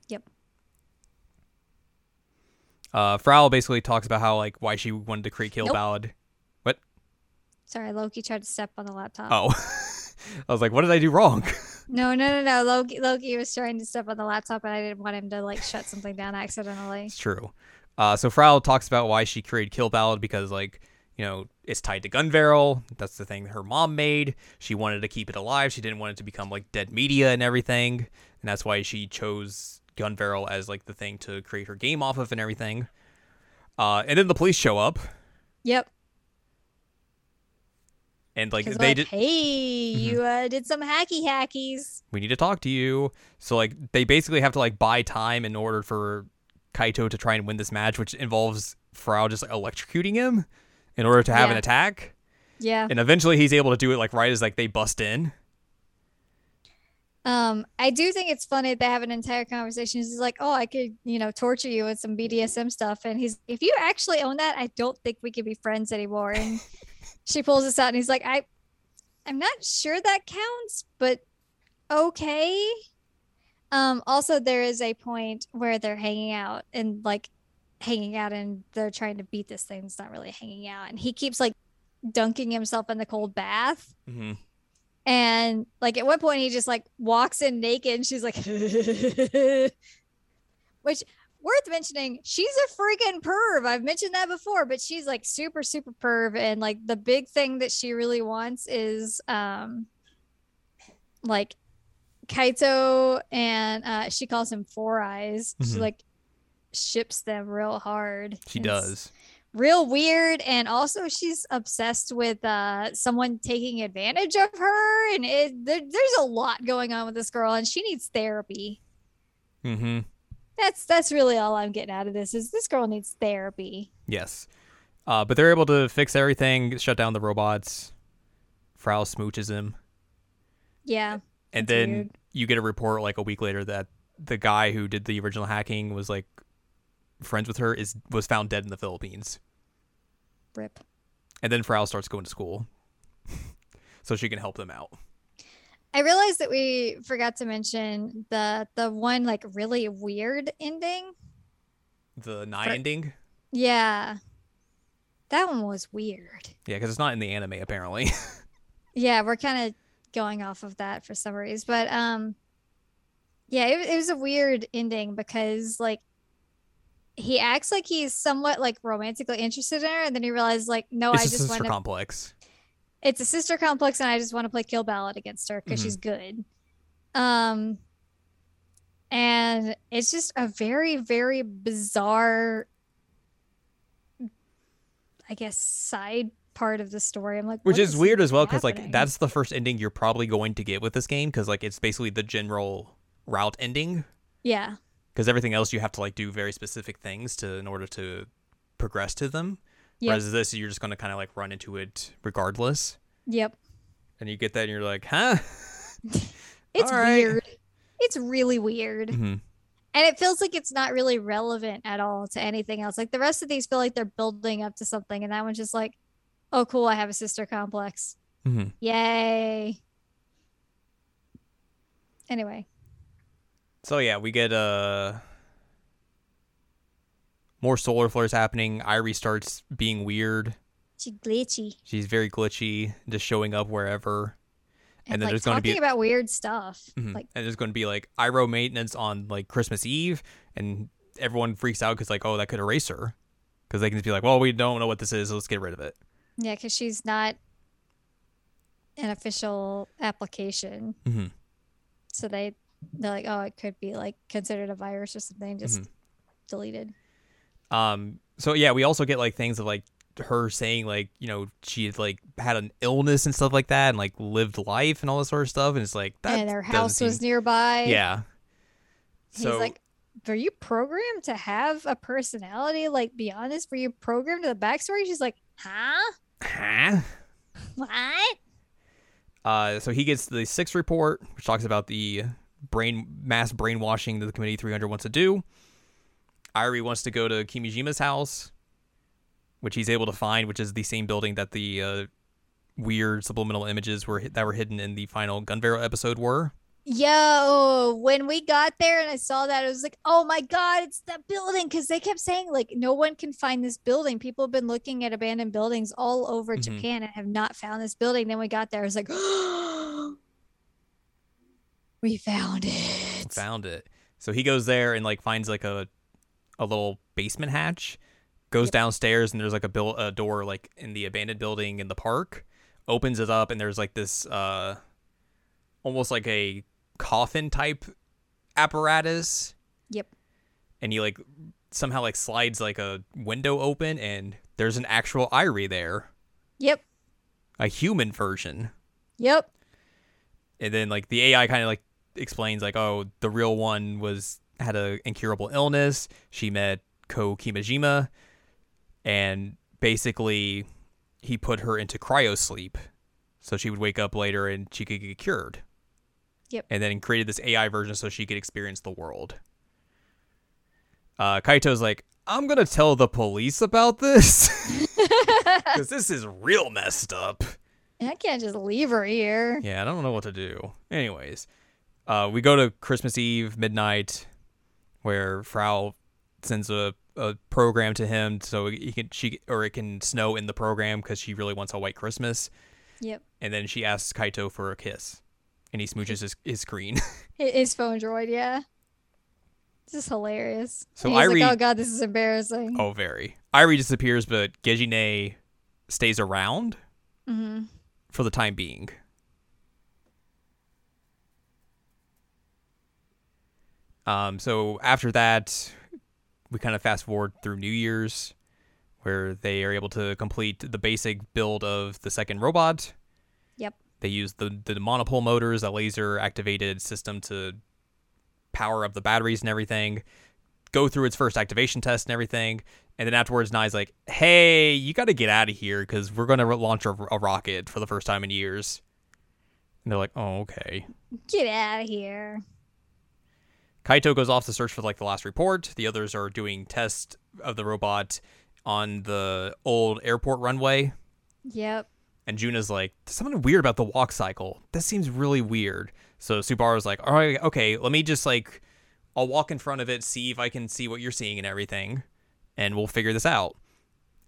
Yep. Frau basically talks about how why she wanted to create Kill Ballad. What? Sorry, Loki tried to step on the laptop. Oh, I was what did I do wrong? No. Loki was trying to step on the laptop, and I didn't want him to shut something down accidentally. It's true. So Frau talks about why she created Kill Ballad because it's tied to Gunvarrel. That's the thing her mom made. She wanted to keep it alive. She didn't want it to become dead media and everything, and that's why she chose Gunvarrel as the thing to create her game off of and everything. And then the police show up. Yep. And they did. Hey, you did some hackies. We need to talk to you. So they basically have to buy time in order for Kaito to try and win this match, which involves Frau just electrocuting him in order to have an attack. Yeah. And eventually he's able to do it right as they bust in. I do think it's funny they have an entire conversation. He's oh, I could, torture you with some BDSM stuff. And he's, if you actually own that, I don't think we could be friends anymore. And she pulls this out and he's I'm not sure that counts, but okay. Also, there is a point where they're hanging out and they're trying to beat this thing. It's not really hanging out. And he keeps dunking himself in the cold bath. Mm-hmm. And at one point he just walks in naked and she's like which, worth mentioning, she's a freaking perv. I've mentioned that before, but she's super, super perv, and the big thing that she really wants is Kaito, and she calls him Four Eyes. Mm-hmm. She ships them real hard. She does. real weird. And also she's obsessed with someone taking advantage of her. And there's a lot going on with this girl, and she needs therapy. Mm-hmm. That's really all I'm getting out of this, is this girl needs therapy. Yes. But they're able to fix everything, shut down the robots. Frau smooches him. Yeah. And then weird. You get a report like a week later that the guy who did the original hacking was like friends with her, was found dead in the Philippines. Rip. And then Frau starts going to school so she can help them out. I realized that we forgot to mention the one like really weird ending. The ending? Yeah. That one was weird. Yeah, because it's not in the anime, apparently. Yeah, we're kind of going off of that for some reason. But yeah, it was a weird ending because like he acts like he's somewhat like romantically interested in her, and then he realizes like, no, it's complex. It's a sister complex, and I just want to play Kill Ballad against her because she's good. And it's just a very, very bizarre, I guess, side part of the story. I'm like, which is weird as well, because like that's the first ending you're probably going to get with this game, because like it's basically the general route ending. Yeah. Because everything else you have to like do very specific things in order to progress to them. Yep. Whereas this, you're just going to kind of like run into it regardless. Yep. And you get that and you're like, huh? It's weird. It's really weird. Mm-hmm. And it feels like it's not really relevant at all to anything else. Like the rest of these feel like they're building up to something. And that one's just like, oh, cool. I have a sister complex. Mm-hmm. Yay. Anyway. So yeah, we get more solar flares happening. Irie starts being weird. She's glitchy. She's very glitchy, just showing up wherever. And then like, there's going to be talking about weird stuff. Mm-hmm. Like, and there's going to be like Iroh maintenance on like Christmas Eve, and everyone freaks out because like, oh, that could erase her, because they can just be like, well, we don't know what this is, so let's get rid of it. Yeah, because she's not an official application. Mm-hmm. So they're like, oh, it could be like considered a virus or something, just deleted. So yeah, we also get like things of like her saying like, you know, she had like had an illness and stuff like that, and like lived life and all this sort of stuff, and it's like that. And her house was nearby. Yeah. He's like, were you programmed to have a personality? Like, be honest, were you programmed to the backstory? She's like, huh? Huh? What? So he gets the 6th report, which talks about the mass brainwashing that the Committee 300 wants to do. Irie wants to go to Kimijima's house, which he's able to find, which is the same building that the weird subliminal images that were hidden in the final Gunvarrel episode were. Yo, when we got there and I saw that, I was like, oh my God, it's that building. Because they kept saying, like, no one can find this building. People have been looking at abandoned buildings all over Japan and have not found this building. Then we got there, I was like, oh, we found it. So he goes there and, like, finds, like, a little basement hatch, goes downstairs, and there's like a door like in the abandoned building in the park, opens it up, and there's like this almost like a coffin type apparatus. Yep. And he like somehow like slides like a window open, and there's an actual Irie there. Yep. A human version. Yep. And then like the AI kind of like explains like, oh, the real one had an incurable illness. She met Kou Kimijima, and basically he put her into cryo sleep so she would wake up later and she could get cured. Yep. And then created this AI version so she could experience the world. Kaito's like, I'm going to tell the police about this because this is real messed up. I can't just leave her here. Yeah, I don't know what to do. Anyways, we go to Christmas Eve midnight, where Frau sends a program to him so it can snow in the program because she really wants a white Christmas. Yep. And then she asks Kaito for a kiss, and he smooches his screen. His phone droid, yeah. It's just hilarious. So Irie, like, oh God, this is embarrassing. Oh, very. Irie disappears, but Gejine stays around for the time being. So after that, we kind of fast forward through New Year's, where they are able to complete the basic build of the second robot. Yep. They use the monopole motors, a laser-activated system to power up the batteries and everything, go through its first activation test and everything, and then afterwards Nai's like, hey, you got to get out of here because we're going to launch a rocket for the first time in years. And they're like, oh, okay. Get out of here. Kaito goes off to search for like the last report. The others are doing tests of the robot on the old airport runway. Yep. And Juna's like, there's something weird about the walk cycle. This seems really weird. So Subaru's like, all right, okay, let me just like, I'll walk in front of it, see if I can see what you're seeing and everything, and we'll figure this out.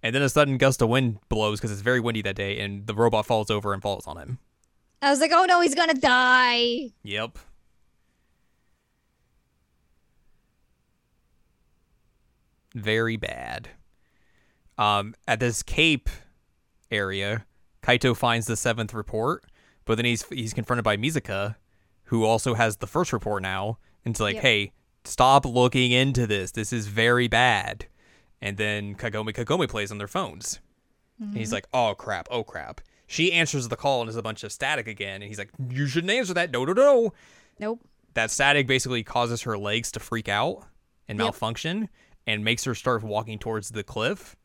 And then a sudden gust of wind blows because it's very windy that day, and the robot falls over and falls on him. I was like, oh no, he's gonna die. Yep. Very bad. At this Cape area, Kaito finds the seventh report, but then he's confronted by Mizuka, who also has the first report now, and it's like, yep. Hey, stop looking into this. This is very bad. And then Kagome plays on their phones. Mm-hmm. And he's like, oh crap. She answers the call and there's a bunch of static again, and he's like, you shouldn't answer that. No. Nope. That static basically causes her legs to freak out and malfunction. And makes her start walking towards the cliff.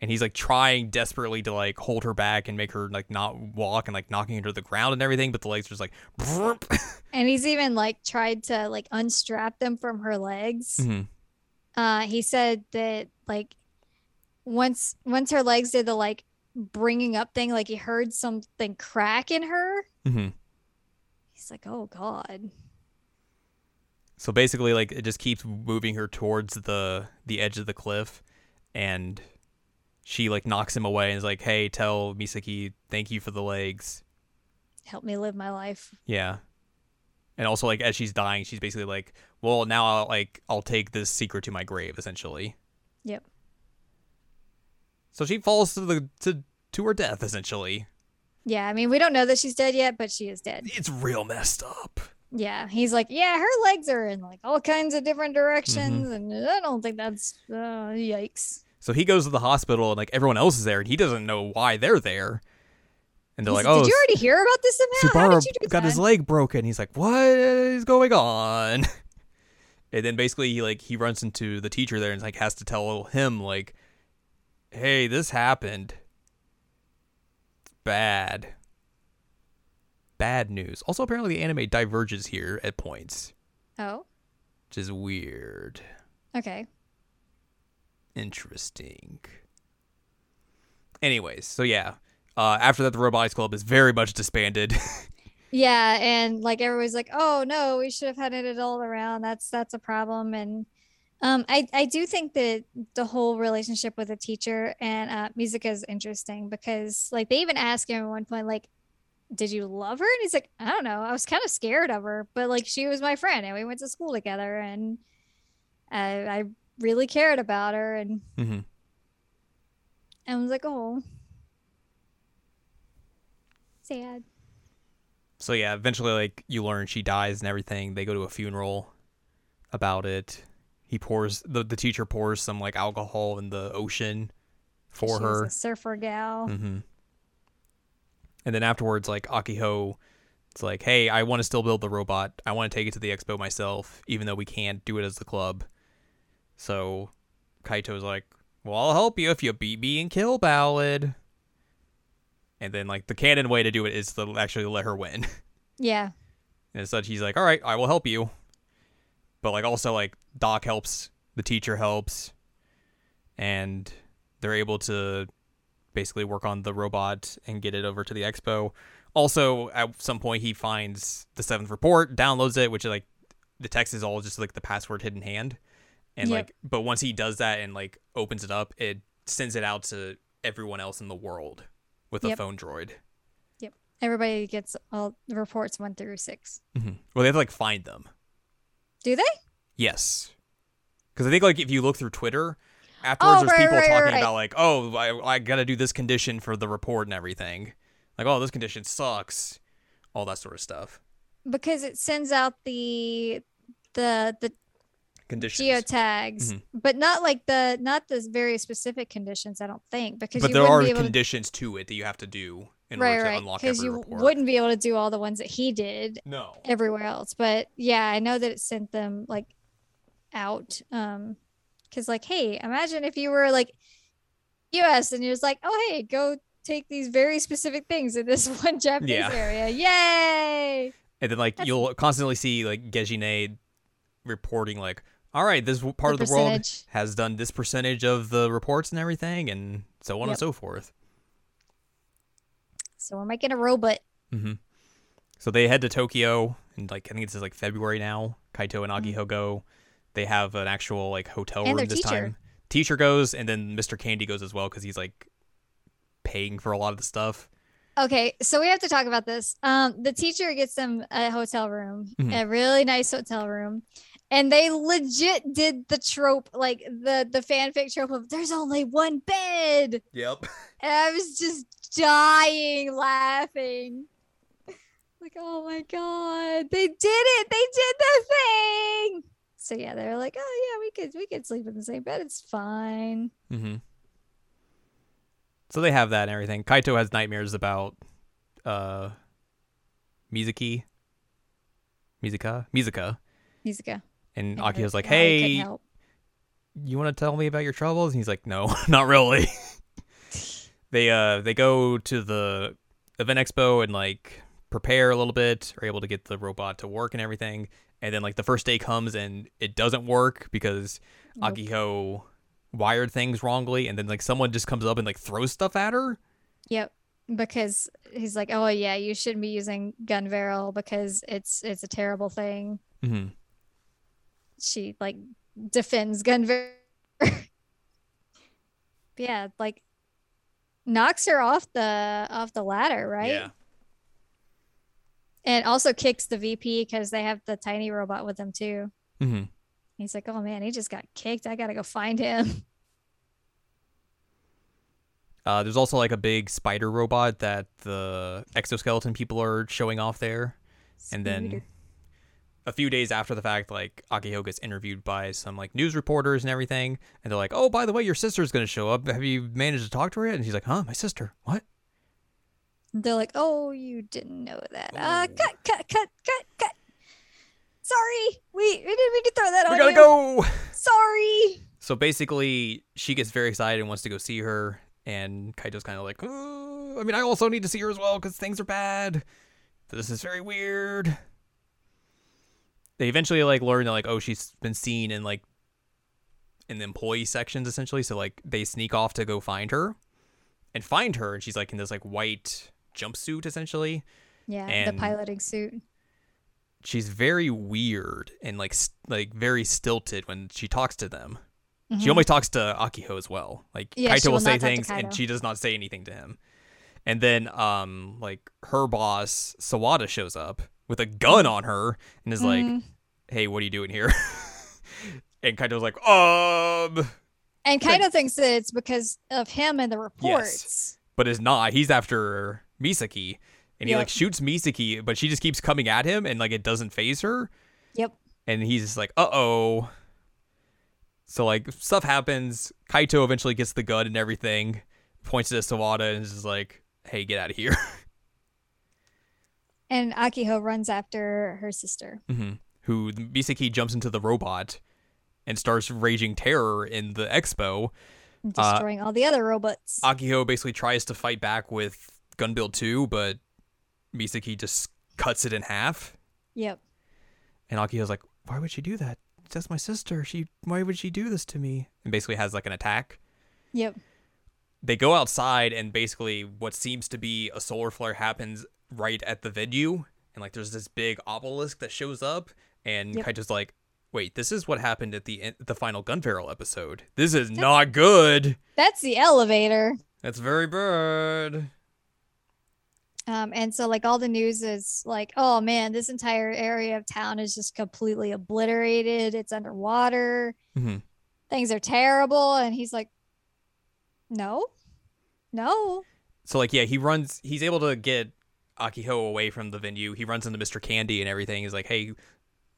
And he's like trying desperately to like hold her back and make her like not walk and like knocking her to the ground and everything. But the legs are just like. And he's even like tried to like unstrap them from her legs. Mm-hmm. He said that like once her legs did the like bringing up thing, like he heard something crack in her. Mm-hmm. He's like, oh, God. So basically, like, it just keeps moving her towards the edge of the cliff, and she, like, knocks him away and is like, hey, tell Misaki, thank you for the legs. Help me live my life. Yeah. And also, like, as she's dying, she's basically like, well, now I'll take this secret to my grave, essentially. Yep. So she falls to her death, essentially. Yeah, I mean, we don't know that she's dead yet, but she is dead. It's real messed up. Yeah, he's like, yeah, her legs are in like all kinds of different directions, mm-hmm. and I don't think that's yikes. So he goes to the hospital, and like everyone else is there, and he doesn't know why they're there. And they're like, "Oh, did you already hear about this? Somehow, how did you do that?" Got his leg broken. He's like, "What is going on?" And then basically, he runs into the teacher there, and like has to tell him like, "Hey, this happened. It's bad." Bad news. Also, apparently the anime diverges here at points. Oh. Which is weird. Okay. Interesting. Anyways, so yeah. After that, the Robotics Club is very much disbanded. Yeah, and like everybody's like, oh no, we should have had an adult around. That's a problem. And I do think that the whole relationship with the teacher and Mizuka is interesting because like they even ask him at one point, like, did you love her? And he's like, I don't know. I was kind of scared of her, but like she was my friend and we went to school together and I really cared about her. And mm-hmm. I was like, oh, sad. So yeah, eventually like you learn she dies and everything. They go to a funeral about it. He pours, the teacher pours some like alcohol in the ocean for her. She was a surfer gal. Mm-hmm. And then afterwards, like, Akiho, it's like, hey, I want to still build the robot. I want to take it to the expo myself, even though we can't do it as the club. So Kaito's like, well, I'll help you if you beat me in Kill Ballad. And then, like, the canon way to do it is to actually let her win. Yeah. And so he's like, all right, I will help you. But, like, also, like, Doc helps, the teacher helps, and they're able to basically work on the robot and get it over to the expo. Also, at some point, he finds the seventh report, downloads it, which is like the text is all just like the password hidden hand. And yep. Like, but once he does that and like opens it up, it sends it out to everyone else in the world with a phone droid. Yep. Everybody gets all the reports 1 through 6. Mm-hmm. Well, they have to like find them. Do they? Yes. Because I think like if you look through Twitter, afterwards, there's people talking about, like, oh, I got to do this condition for the report and everything. Like, oh, this condition sucks. All that sort of stuff. Because it sends out the conditions. Geotags, but not like the, not the very specific conditions, I don't think, because but you there are be able conditions to it that you have to do in order to unlock every report. Because you wouldn't be able to do all the ones that he did everywhere else. But yeah, I know that it sent them like out, because like, hey, imagine if you were like U.S. and you're just like, oh, hey, go take these very specific things in this one Japanese area. Yay! And then like you'll constantly see like Gejine reporting like, all right, this part of the world has done this percentage of the reports and everything, and so on and so forth. So we're making a robot. So they head to Tokyo, and like I think it's like February now. Kaito and Akiho go. They have an actual like hotel room this time. Teacher goes, and then Mr. Candy goes as well because he's like paying for a lot of the stuff. Okay, so we have to talk about this. The teacher gets them a hotel room, a really nice hotel room. And they legit did the trope, like the fanfic trope of there's only one bed. Yep. And I was just dying laughing. Like, oh my God, they did it. They did the thing. So yeah, they're like, oh yeah, we could sleep in the same bed. It's fine. So they have that and everything. Kaito has nightmares about Mizuka. And Akiho's like, hey, you want to tell me about your troubles? And he's like, no, not really. They go to the event expo and like prepare a little bit, are able to get the robot to work and everything. And then like the first day comes and it doesn't work because Akiho wired things wrongly, and then like someone just comes up and like throws stuff at her. Yep, because he's like, oh yeah, you shouldn't be using Gunvarrel because it's a terrible thing. She like defends Gunvarrel. Yeah, like knocks her off the ladder, right? Yeah. And also kicks the VP because they have the tiny robot with them too. He's like, oh man, he just got kicked. I gotta go find him. There's also like a big spider robot that the exoskeleton people are showing off there. And then a few days after the fact, like Akiho gets interviewed by some like news reporters and everything. And they're like, oh, by the way, your sister's gonna show up. Have you managed to talk to her yet? And she's like, huh, my sister? What? They're like, oh, you didn't know that. Cut. Sorry, we didn't mean to throw that on you. We gotta go. Sorry. So basically, she gets very excited and wants to go see her. And Kaito's kind of like, oh, I mean, I also need to see her as well because things are bad. This is very weird. They eventually like learn that like, oh, she's been seen in like in the employee sections essentially. So like they sneak off to go find her, and she's like in this like white jumpsuit essentially. Yeah, and the piloting suit. She's very weird and like very stilted when she talks to them. She only talks to Akiho as well. Like Kaito will say things and she does not say anything to him. And then like her boss Sawada shows up with a gun on her and is like, "Hey, what are you doing here?" And Kaito's like, And Kaito thinks that it's because of him and the reports. Yes, but it's not. He's after Misaki. And he like shoots Misaki, but she just keeps coming at him and like it doesn't phase her. And he's just like, uh-oh. So like stuff happens. Kaito eventually gets the gun and everything, points it at Sawada and is just like, hey, get out of here. And Akiho runs after her sister. Who Misaki jumps into the robot and starts raging terror in the expo. Destroying all the other robots. Akiho basically tries to fight back with Gunbuild 2, but Misaki just cuts it in half. And Akiho's like, why would she do that? That's my sister. Why would she do this to me? And basically has like an attack. They go outside and basically what seems to be a solar flare happens right at the venue. And like there's this big obelisk that shows up. And Kaito's like, wait, this is what happened at the final Gunvarrel episode. This is not good. That's the elevator. That's very bad. And so like all the news is like, oh man, this entire area of town is just completely obliterated. It's underwater. Things are terrible. And he's like, no. So like, yeah, he's able to get Akiho away from the venue. He runs into Mr. Candy and everything. He's like, hey,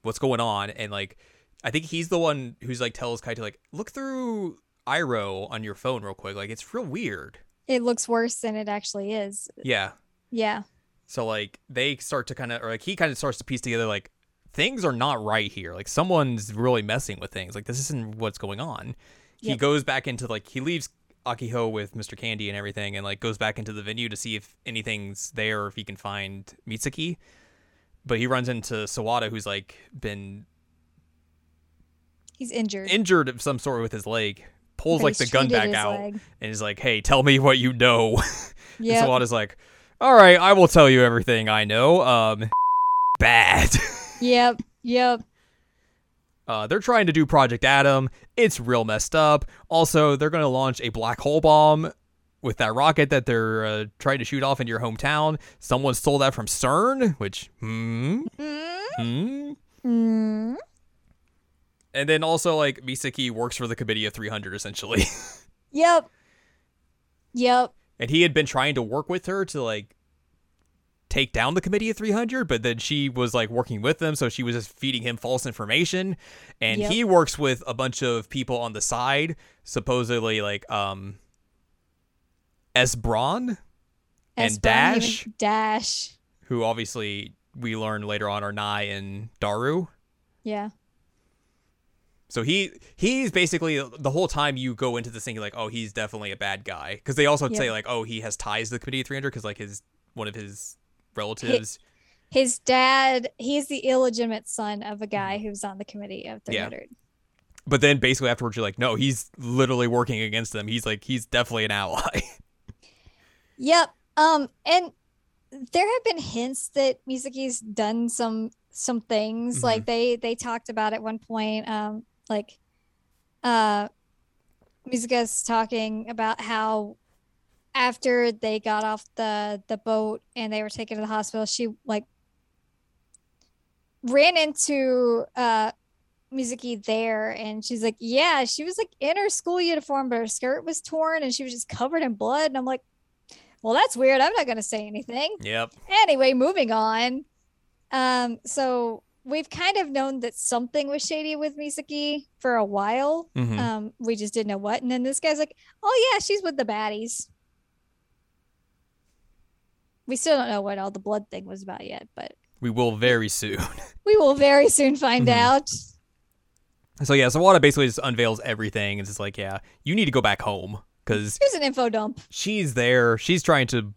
what's going on? And like I think he's the one who's like tells Kaito like, look through Iroh on your phone real quick. Like, it's real weird. It looks worse than it actually is. Yeah. Yeah. So like they start to kind of, or like he kind of starts to piece together like things are not right here. Like someone's really messing with things. Like this isn't what's going on. Yep. He goes back into like, he leaves Akiho with Mr. Candy and everything and like goes back into the venue to see if anything's there or if he can find Misaki. But he runs into Sawada, who's like been... He's injured. Injured of some sort with his leg. Pulls like the gun back out and is like, hey, tell me what you know. Yep. And Sawada's like, all right, I will tell you everything I know. Bad. Yep, yep. They're trying to do Project Atom. It's real messed up. Also, they're going to launch a black hole bomb with that rocket that they're trying to shoot off in your hometown. Someone stole that from CERN, which, And then also, like, Misaki works for the Committee of 300, essentially. Yep. Yep. And he had been trying to work with her to, like, take down the Committee of 300, but then she was, like, working with them, so she was just feeding him false information. And yep. He works with a bunch of people on the side, supposedly, like, Esbron and Dash. Dash. Who, obviously, we learn later on are Nai and Daru. Yeah. So he's basically, the whole time you go into this thing, you're like, oh, he's definitely a bad guy. Because they also say, like, oh, he has ties to the Committee of 300 because, like, one of his relatives. His dad, he's the illegitimate son of a guy who's on the Committee of 300. Yeah. But then basically afterwards, you're like, no, he's literally working against them. He's, like, he's definitely an ally. Yep. And there have been hints that Mizuki's done some things. Mm-hmm. Like, they talked about at one point, like, Mizuka's talking about how after they got off the boat and they were taken to the hospital, she, like, ran into Mizuki there, and she's like, yeah, she was, like, in her school uniform, but her skirt was torn, and she was just covered in blood, and I'm like, well, that's weird. I'm not going to say anything. Yep. Anyway, moving on. So... We've kind of known that something was shady with Misaki for a while. Mm-hmm. We just didn't know what. And then this guy's like, oh, yeah, she's with the baddies. We still don't know what all the blood thing was about yet, but... We will very soon. We will very soon find out. So, yeah, Sawada basically just unveils everything. It's just like, yeah, you need to go back home. Because here's an info dump. She's there. She's trying to...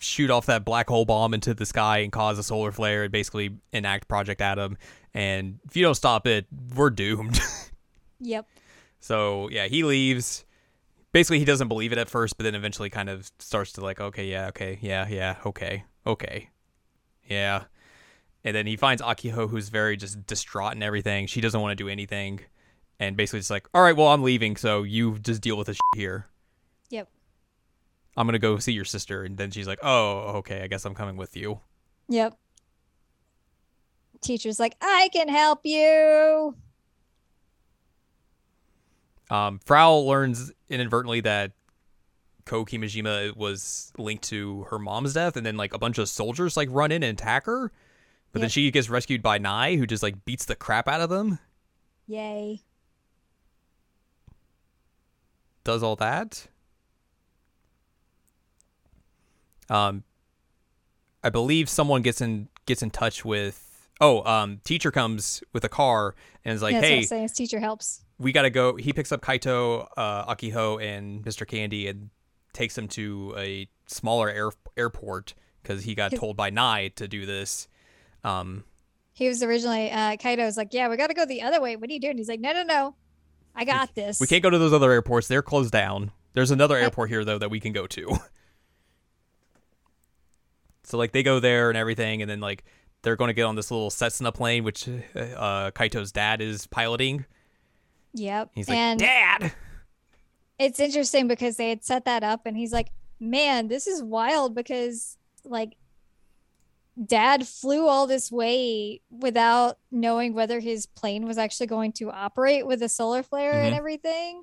shoot off that black hole bomb into the sky and cause a solar flare and basically enact Project Atom, and if you don't stop it, we're doomed. Yep. So yeah, he leaves. Basically he doesn't believe it at first, but then eventually kind of starts to like, okay, and then he finds Akiho, who's very just distraught and everything. She doesn't want to do anything, and basically just like, all right, well, I'm leaving, so you just deal with this shit here. Yep. I'm going to go see your sister. And then she's like, oh, okay, I guess I'm coming with you. Yep. Teacher's like, I can help you. Frau learns inadvertently that Kou Kimijima was linked to her mom's death. And then like a bunch of soldiers like run in and attack her. But then she gets rescued by Nai, who just like beats the crap out of them. Yay. Does all that. I believe someone gets in touch with, teacher comes with a car and is like, yeah, hey, his teacher helps. We got to go. He picks up Kaito, Akiho and Mr. Candy and takes them to a smaller airport because he got told by Nai to do this. He was originally, Kaito's like, yeah, we got to go the other way. What are you doing? He's like, no. I got this. We can't go to those other airports. They're closed down. There's another airport here though that we can go to. So, like, they go there and everything, and then, like, they're going to get on this little Cessna plane, which Kaito's dad is piloting. Yep. He's like, and Dad! It's interesting because they had set that up, and he's like, man, this is wild because, like, Dad flew all this way without knowing whether his plane was actually going to operate with a solar flare and everything.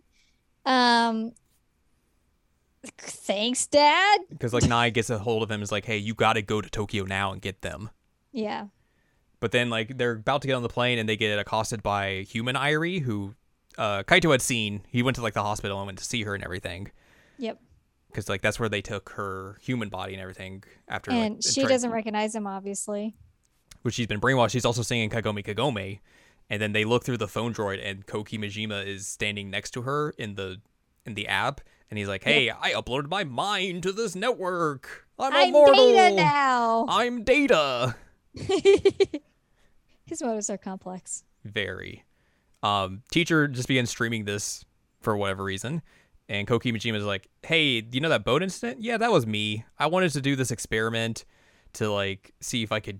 Thanks, Dad. Because like Nai gets a hold of him and is like, hey, you got to go to Tokyo now and get them. Yeah. But then, like, they're about to get on the plane and they get accosted by human Irie, who Kaito had seen. He went to, like, the hospital and went to see her and everything. Yep. Because, like, that's where they took her human body and everything after. And like, she doesn't recognize him, obviously. Which she's been brainwashed. She's also singing Kagome Kagome. And then they look through the phone droid and Kou Kimijima is standing next to her in the app. And he's like, hey, I uploaded my mind to this network. I'm immortal. Data now. I'm Data. His motives are complex. Very. Teacher just began streaming this for whatever reason. And Kou Kimijima is like, hey, do you know that boat incident? Yeah, that was me. I wanted to do this experiment to, like, see if I could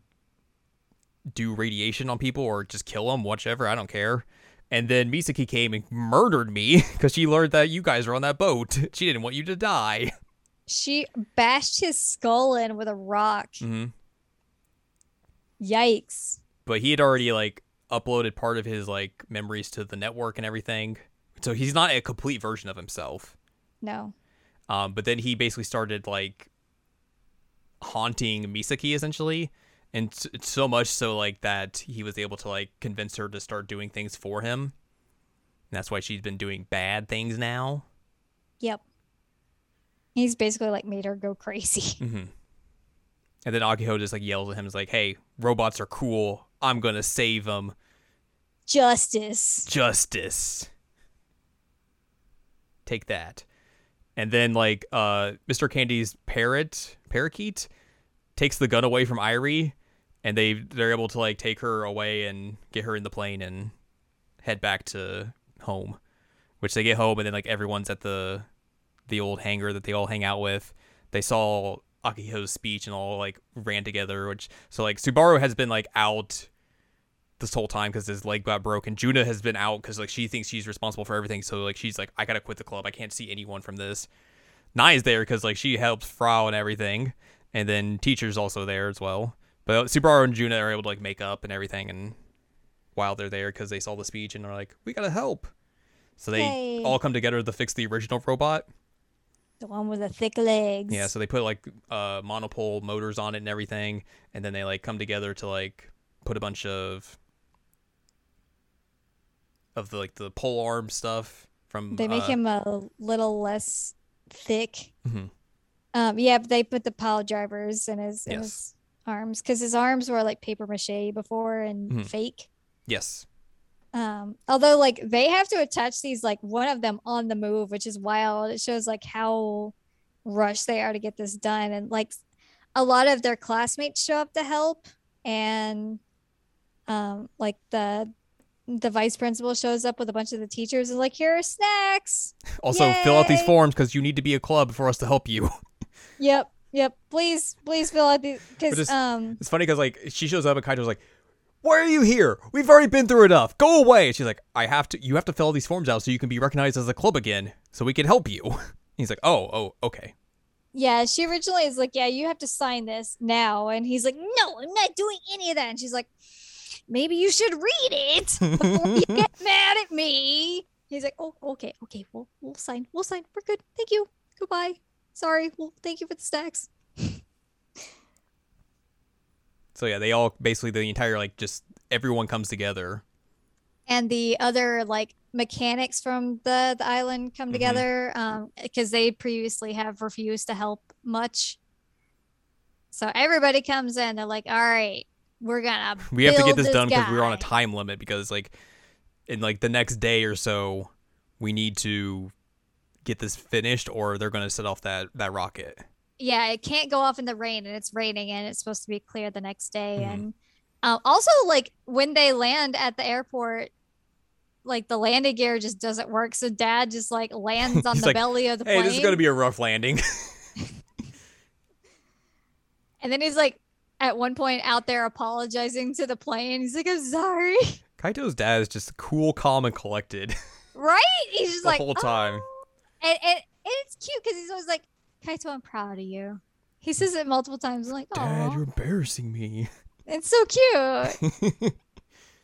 do radiation on people or just kill them, whichever. I don't care. And then Misaki came and murdered me because she learned that you guys were on that boat. She didn't want you to die. She bashed his skull in with a rock. Mm-hmm. Yikes. But he had already, like, uploaded part of his, like, memories to the network and everything. So he's not a complete version of himself. No. But then he basically started, like, haunting Misaki, essentially. And so much so, like, that he was able to, like, convince her to start doing things for him. And that's why she's been doing bad things now. Yep. He's basically, like, made her go crazy. Mm-hmm. And then Akiho just, like, yells at him. Is like, hey, robots are cool. I'm going to save them. Justice. Justice. Take that. And then, like, Mr. Candy's parakeet takes the gun away from Irie, and they're able to, like, take her away and get her in the plane and head back to home, which they get home. And then, like, everyone's at the old hangar that they all hang out with. They saw Akiho's speech and all, like, ran together, which, so, like, Subaru has been, like, out this whole time because his leg got broken. Juna has been out because, like, she thinks she's responsible for everything. So, like, she's like, I gotta quit the club. I can't see anyone from this. Nai is there because, like, she helps Frau and everything. And then teacher's also there as well. But Subaru and Juna are able to, like, make up and everything. And while they're there, because they saw the speech and they're like, we gotta help. So they all come together to fix the original robot. The one with the thick legs. Yeah. So they put, like, monopole motors on it and everything. And then they, like, come together to, like, put a bunch of the, like, the pole arm stuff from... They make him a little less thick. Mm-hmm. Yeah, but they put the pile drivers in his arms, because his arms were, like, paper mache before and fake. Yes. Although, like, they have to attach these, like, one of them on the move, which is wild. It shows, like, how rushed they are to get this done. And, like, a lot of their classmates show up to help, and, like, the vice principal shows up with a bunch of the teachers and, like, here are snacks. Also, fill out these forms because you need to be a club for us to help you. Yep. Please fill out these. Because it's funny because, like, she shows up and Kaito's like, why are you here? We've already been through enough. Go away. And she's like, you have to fill all these forms out so you can be recognized as a club again so we can help you. And he's like, oh, okay. Yeah, she originally is like, yeah, you have to sign this now. And he's like, no, I'm not doing any of that. And she's like, maybe you should read it before you get mad at me. He's like, oh, okay, we'll sign. We'll sign. We're good. Thank you. Goodbye. Sorry. Well, thank you for the snacks. So, yeah, they all basically, the entire, like, just everyone comes together. And the other, like, mechanics from the island come together because they previously have refused to help much. So everybody comes in. They're like, all right. We have to get this done because we're on a time limit, because, like, in, like, the next day or so, we need to get this finished or they're going to set off that rocket. Yeah, it can't go off in the rain, and it's raining, and it's supposed to be clear the next day. Mm-hmm. And also, like, when they land at the airport, like, the landing gear just doesn't work. So Dad just, like, lands on the belly of the plane. Hey, this is going to be a rough landing. And then he's like, at one point out there apologizing to the plane. He's like, I'm sorry. Kaito's dad is just cool, calm, and collected. Right? He's just like, the whole time. And it's cute because he's always like, Kaito, I'm proud of you. He says it multiple times. I'm like, oh. Dad, you're embarrassing me. It's so cute.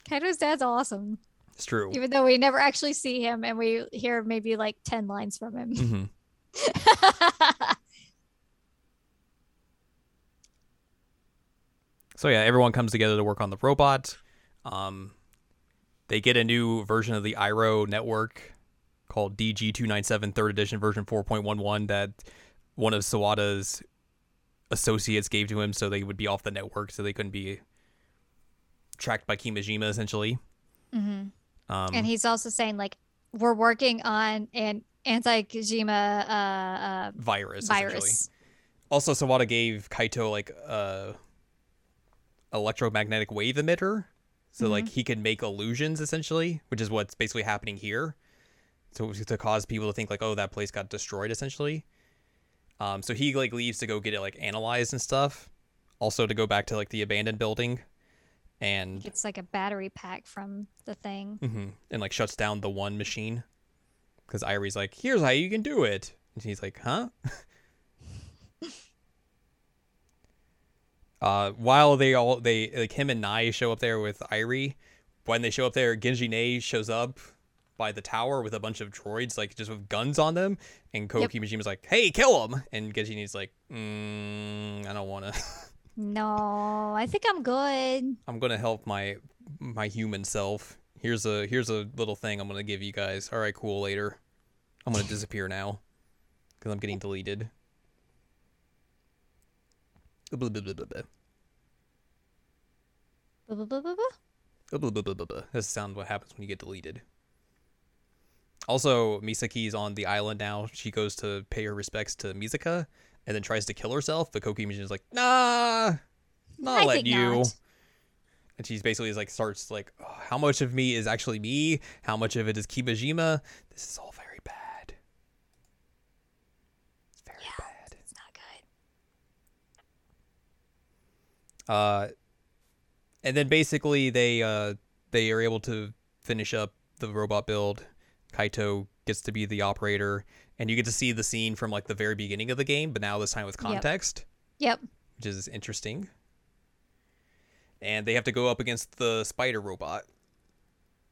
Kaito's dad's awesome. It's true. Even though we never actually see him and we hear maybe like 10 lines from him. Mm-hmm. So yeah, everyone comes together to work on the robot. They get a new version of the Iroh network called DG297 3rd edition version 4.11 that one of Sawada's associates gave to him so they would be off the network, so they couldn't be tracked by Kimijima, essentially. Mm-hmm. And he's also saying, like, we're working on an anti-Kijima virus. Also, Sawada gave Kaito, like, electromagnetic wave emitter, so mm-hmm. like he can make illusions, essentially, which is what's basically happening here. So to cause people to think, like, oh, that place got destroyed, essentially. So he, like, leaves to go get it, like, analyzed and stuff. Also to go back to, like, the abandoned building, and it's like a battery pack from the thing, mm-hmm. and, like, shuts down the one machine because Irie's like, here's how you can do it, and he's like, huh. While they like, him and Nai show up there with Irie. When they show up there, Genji Nei shows up by the tower with a bunch of droids, like, just with guns on them. And Kou Kimijima's like, hey, kill him. And Genji Nei's like, I don't want to. No, I think I'm good. I'm going to help my human self. Here's a little thing I'm going to give you guys. All right, cool, later. I'm going to disappear now because I'm getting deleted. That's the sound what happens when you get deleted. Also, Misaki's on the island now. She goes to pay her respects to Mizuka and then tries to kill herself, but Kou Kimijima's like, nah, not let you. Not. And she's basically like starts like, oh, how much of me is actually me? How much of it is Kimijima? This is all very bad. It's very bad. And then basically they are able to finish up the robot build. Kaito gets to be the operator, and you get to see the scene from, like, the very beginning of the game, but now this time with context. Yep. Which is interesting. And they have to go up against the spider robot.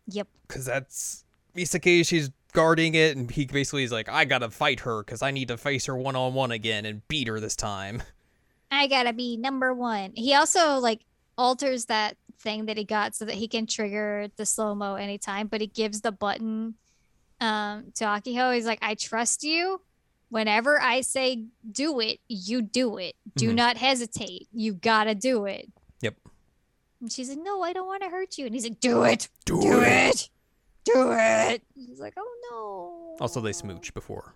Yep. Because that's Misaki, she's guarding it, and he basically is like, I gotta fight her because I need to face her one-on-one again and beat her this time. I gotta be number one. He also, like, alters that thing that he got so that he can trigger the slow-mo anytime, but he gives the button to Akiho. He's like, I trust you. Whenever I say do it, you do it. Do mm-hmm. not hesitate. You gotta do it. Yep. And she's like, no, I don't want to hurt you. And he's like, do it. Do it. Do it. And she's like, oh, no. Also, they smooch before.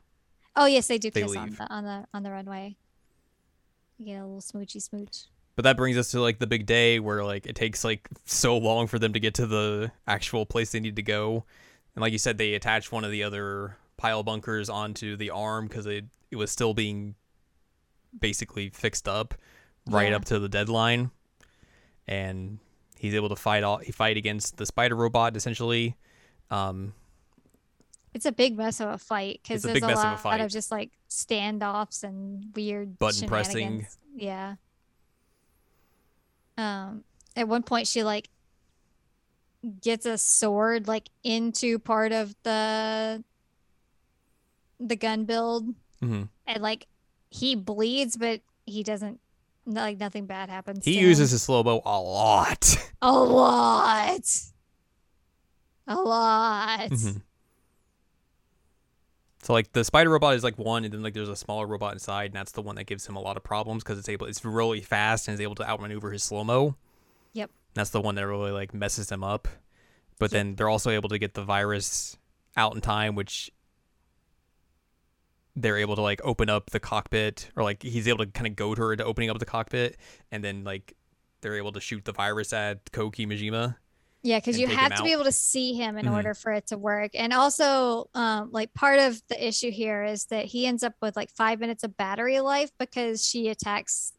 Oh, yes, they do they kiss leave. on the runway. You get a little smoochy smooch. But that brings us to, like, the big day where, like, it takes, like, so long for them to get to the actual place they need to go. And like you said, they attached one of the other pile bunkers onto the arm because it was still being basically fixed up right up to the deadline. And he's able to fight against the spider robot, essentially. It's a big mess of a fight because there's a lot of just, like, standoffs and weird button pressing. Yeah. At one point, she, like, gets a sword, like, into part of the gun build, mm-hmm. and, like, he bleeds, but he doesn't. Like, nothing bad happens. He uses his slow-mo a lot. Mm-hmm. So, like, the spider robot is, like, one, and then, like, there's a smaller robot inside, and that's the one that gives him a lot of problems because it's really fast and is able to outmaneuver his slow-mo. Yep. And that's the one that really, like, messes him up. But then they're also able to get the virus out in time, which they're able to, like, open up the cockpit, or, like, he's able to kind of goad her into opening up the cockpit, and then, like, they're able to shoot the virus at Kou Kimijima. Yeah, because you have to be able to see him in mm-hmm. order for it to work. And also, like, part of the issue here is that he ends up with, like, 5 minutes of battery life because she attacks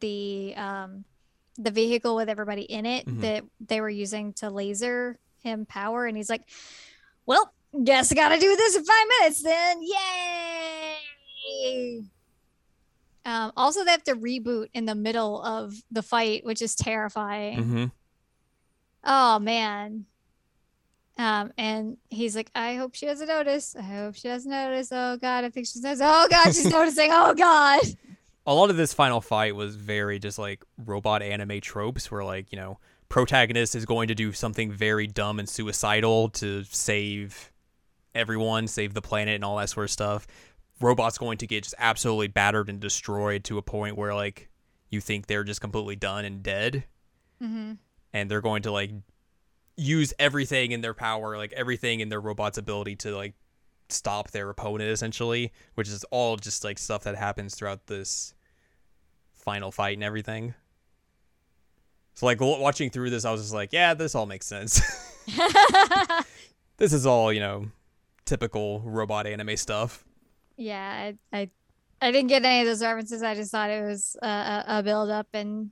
the vehicle with everybody in it mm-hmm. that they were using to laser him power. And he's like, well, guess I got to do this in 5 minutes then. Yay! Also, they have to reboot in the middle of the fight, which is terrifying. Mm-hmm. Oh, man. And he's like, I hope she doesn't notice. Oh, God, I think she's noticing. Oh, God, she's noticing. Oh, God. a lot of this final fight was very just like robot anime tropes where, like, you know, protagonist is going to do something very dumb and suicidal to save everyone, save the planet and all that sort of stuff. Robot's going to get just absolutely battered and destroyed to a point where, like, you think they're just completely done and dead. Mm-hmm. And they're going to, like, use everything in their power, like everything in their robot's ability to, like, stop their opponent, essentially, which is all just like stuff that happens throughout this final fight and everything. So, like, watching through this, I was just like, yeah, this all makes sense. This is all, you know, typical robot anime stuff. Yeah, I didn't get any of those references. I just thought it was a build-up. And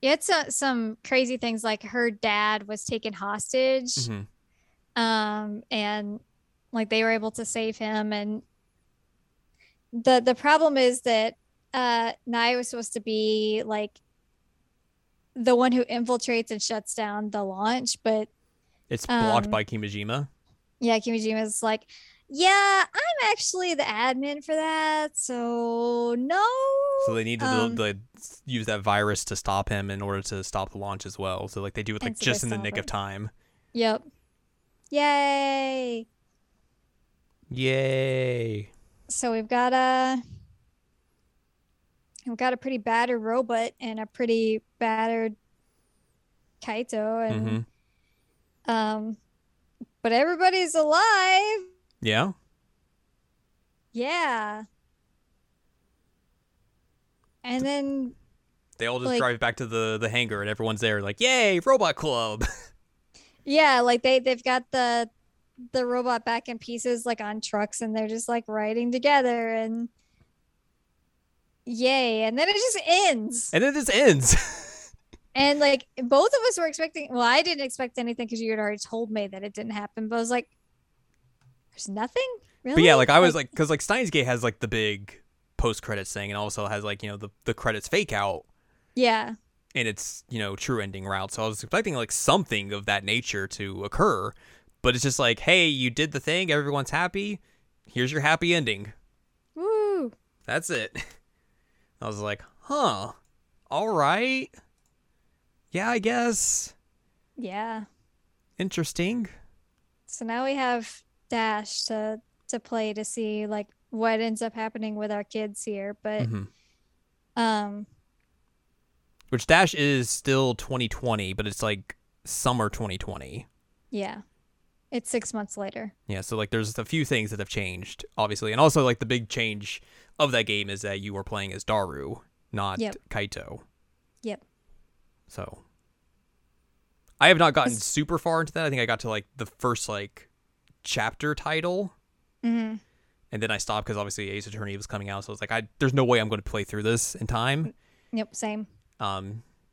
it's some crazy things, like her dad was taken hostage. Mm-hmm. And, like, they were able to save him. And the problem is that Nai was supposed to be, like, the one who infiltrates and shuts down the launch, but it's blocked by Kimijima. Yeah, Kimijima's like, yeah, I'm actually the admin for that, so no. So they need to use that virus to stop him in order to stop the launch as well. So, like, they do it, like, just in the nick of time. Yep. Yay. Yay. So we've got a pretty battered robot and a pretty battered Kaito, and mm-hmm. But everybody's alive. Yeah. Yeah. And then they all just, like, drive back to the hangar, and everyone's there, like, "Yay, robot club!" Yeah, like they've got the robot back in pieces, like, on trucks, and they're just, like, riding together, and yay! And then it just ends. And, like, both of us were expecting... Well, I didn't expect anything because you had already told me that it didn't happen. But I was like, there's nothing? Really? But, yeah, like, I was like... Because, like, Steins;Gate has, like, the big post-credits thing, and also has, like, you know, the credits fake out. Yeah. And it's, you know, true ending route. So I was expecting, like, something of that nature to occur. But it's just like, hey, you did the thing. Everyone's happy. Here's your happy ending. Woo! That's it. I was like, huh. All right. Yeah, I guess. Yeah. Interesting. So now we have Dash to play to see, like, what ends up happening with our kids here, but mm-hmm. Which Dash is still 2020, but it's, like, summer 2020. Yeah. It's 6 months later. Yeah, so, like, there's a few things that have changed, obviously. And also, like, the big change of that game is that you are playing as Daru, not Kaito. Yep. So, I have not gotten super far into that. I think I got to, like, the first, like, chapter title. Mm-hmm. And then I stopped because, obviously, Ace Attorney was coming out. So, I was like, there's no way I'm going to play through this in time. Yep, same. But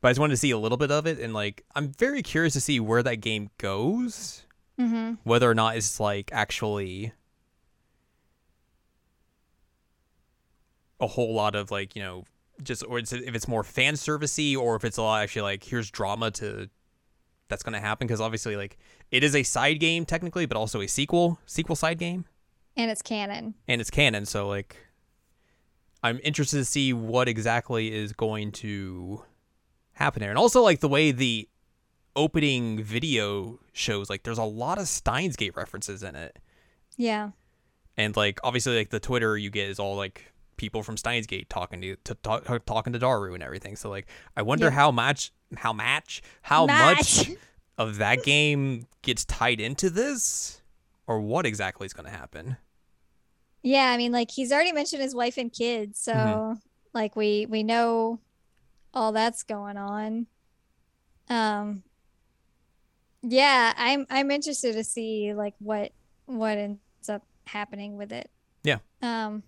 I just wanted to see a little bit of it. And, like, I'm very curious to see where that game goes. Mm-hmm. Whether or not it's, like, actually a whole lot of, like, you know... just, or if it's more fan servicey, or if it's a lot actually, like, here's drama to that's going to happen, because obviously, like, it is a side game technically, but also a sequel side game, and it's canon. So, like, I'm interested to see what exactly is going to happen there. And also, like, the way the opening video shows, like, there's a lot of Steins;Gate references in it. Yeah. And, like, obviously, like, the Twitter you get is all, like, people from Steins;Gate talking to Daru and everything. So, like, I wonder how much of that game gets tied into this, or what exactly is going to happen. Yeah, I mean, like, he's already mentioned his wife and kids, so mm-hmm. like we know all that's going on. Yeah, I'm interested to see, like, what ends up happening with it. Yeah. Because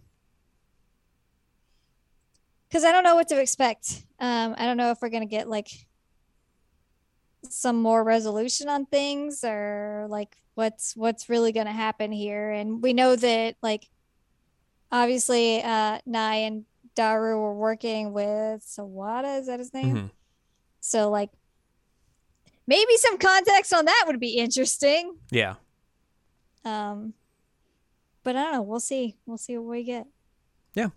I don't know what to expect. I don't know if we're going to get, like, some more resolution on things, or, like, what's really going to happen here. And we know that, like, obviously Nai and Daru were working with Sawada. Is that his name? Mm-hmm. So, like, maybe some context on that would be interesting. Yeah. But I don't know. We'll see. We'll see what we get. Yeah.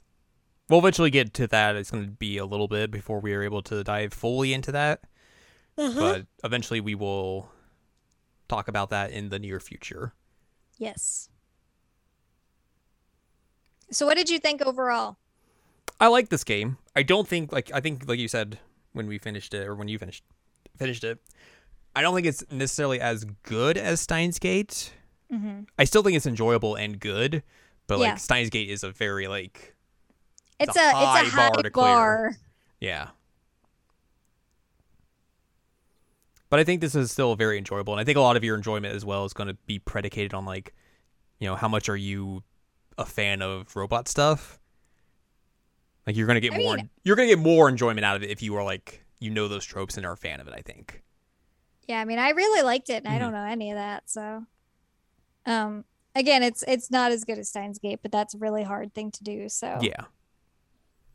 We'll eventually get to that. It's going to be a little bit before we are able to dive fully into that. But eventually we will talk about that in the near future. Yes. So what did you think overall? I like this game. I don't think, like you said when we finished it, or when you finished it, I don't think it's necessarily as good as Steins;Gate. Mm-hmm. I still think it's enjoyable and good, but yeah. Steins;Gate is a very it's a high bar. Yeah. But I think this is still very enjoyable, and I think a lot of your enjoyment as well is going to be predicated on how much are you a fan of robot stuff? You're going to get you're going to get more enjoyment out of it if you are those tropes and are a fan of it, I think. Yeah, I mean, I really liked it, and I don't know any of that, so again, it's not as good as Steins;Gate, but that's a really hard thing to do, so. Yeah.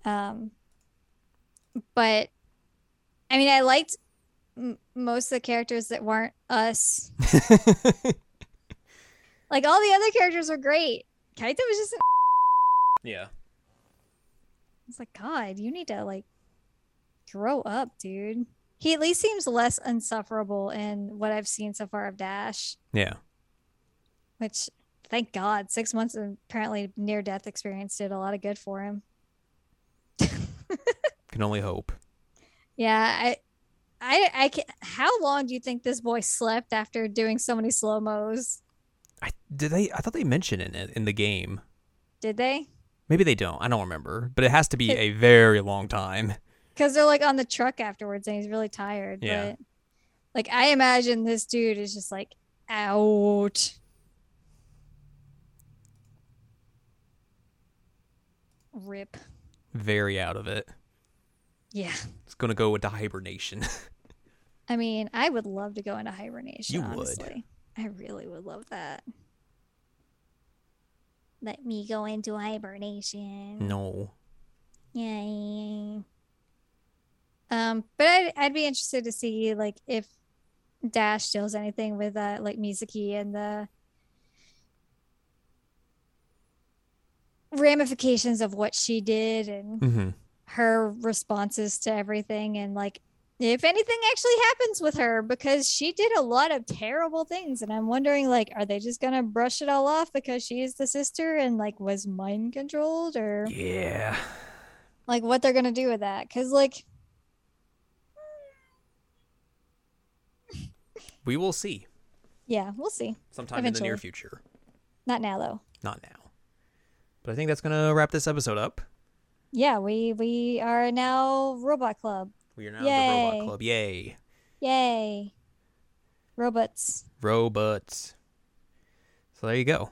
But I mean, I liked most of the characters that weren't us. All the other characters were great. Kaito was just yeah. It's God, you need to grow up, dude. He at least seems less insufferable in what I've seen so far of Dash. Yeah. Which, thank God, 6 months of apparently near-death experience did a lot of good for him. Can only hope. Yeah, I can. How long do you think this boy slept after doing so many slow-mos? I thought they mentioned it in the game. Did they? Maybe they don't. I don't remember. But it has to be a very long time. Because they're on the truck afterwards and he's really tired. Yeah. But, I imagine this dude is just out. Rip. Very out of it. Yeah. It's going to go into hibernation. I mean, I would love to go into hibernation, honestly. I really would love that. Let me go into hibernation. No. Yay. But I'd be interested to see if Dash deals anything with Misaki and the ramifications of what she did and her responses to everything, and if anything actually happens with her, because she did a lot of terrible things, and I'm wondering, are they just gonna brush it all off because she is the sister and was mind controlled, or yeah, what they're gonna do with that? Because we will see. Yeah, we'll see. Sometime eventually. In the near future. Not now, though. Not now. But I think that's gonna wrap this episode up. Yeah, we are now Robot Club. We are now the Robot Club. Yay. Yay. Robots. So there you go.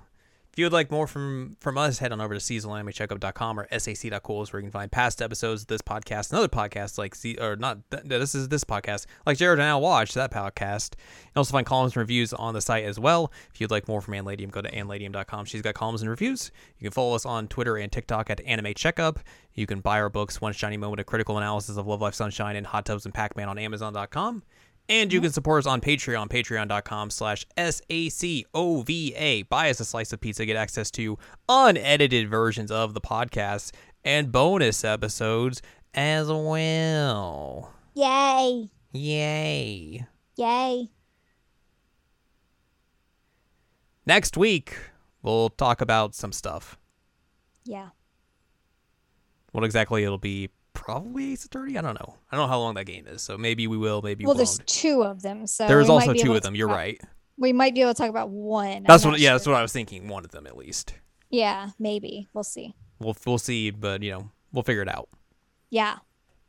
If you would like more from us, head on over to seasonalanimecheckup.com or sac.cools, where you can find past episodes of this podcast and other podcasts this podcast, like Jared and I watch that podcast. You can also find columns and reviews on the site as well. If you'd like more from Ann Ladium, go to annladium.com. She's got columns and reviews. You can follow us on Twitter and TikTok at Anime Checkup. You can buy our books, One Shiny Moment, a critical analysis of Love Live Sunshine and Hot Tubs and Pac-Man, on Amazon.com. And you can support us on Patreon, patreon.com/SACOVA. Buy us a slice of pizza, get access to unedited versions of the podcast and bonus episodes as well. Yay. Yay. Yay. Next week, we'll talk about some stuff. Yeah. What exactly it'll be. Probably 8:30. I don't know. I don't know how long that game is, so maybe we will. Maybe well, there's two of them, so there is also two of them. You're right. We might be able to talk about one. That's what. Yeah, sure. That's what I was thinking. One of them at least. Yeah, maybe we'll see. We'll see, but we'll figure it out. Yeah.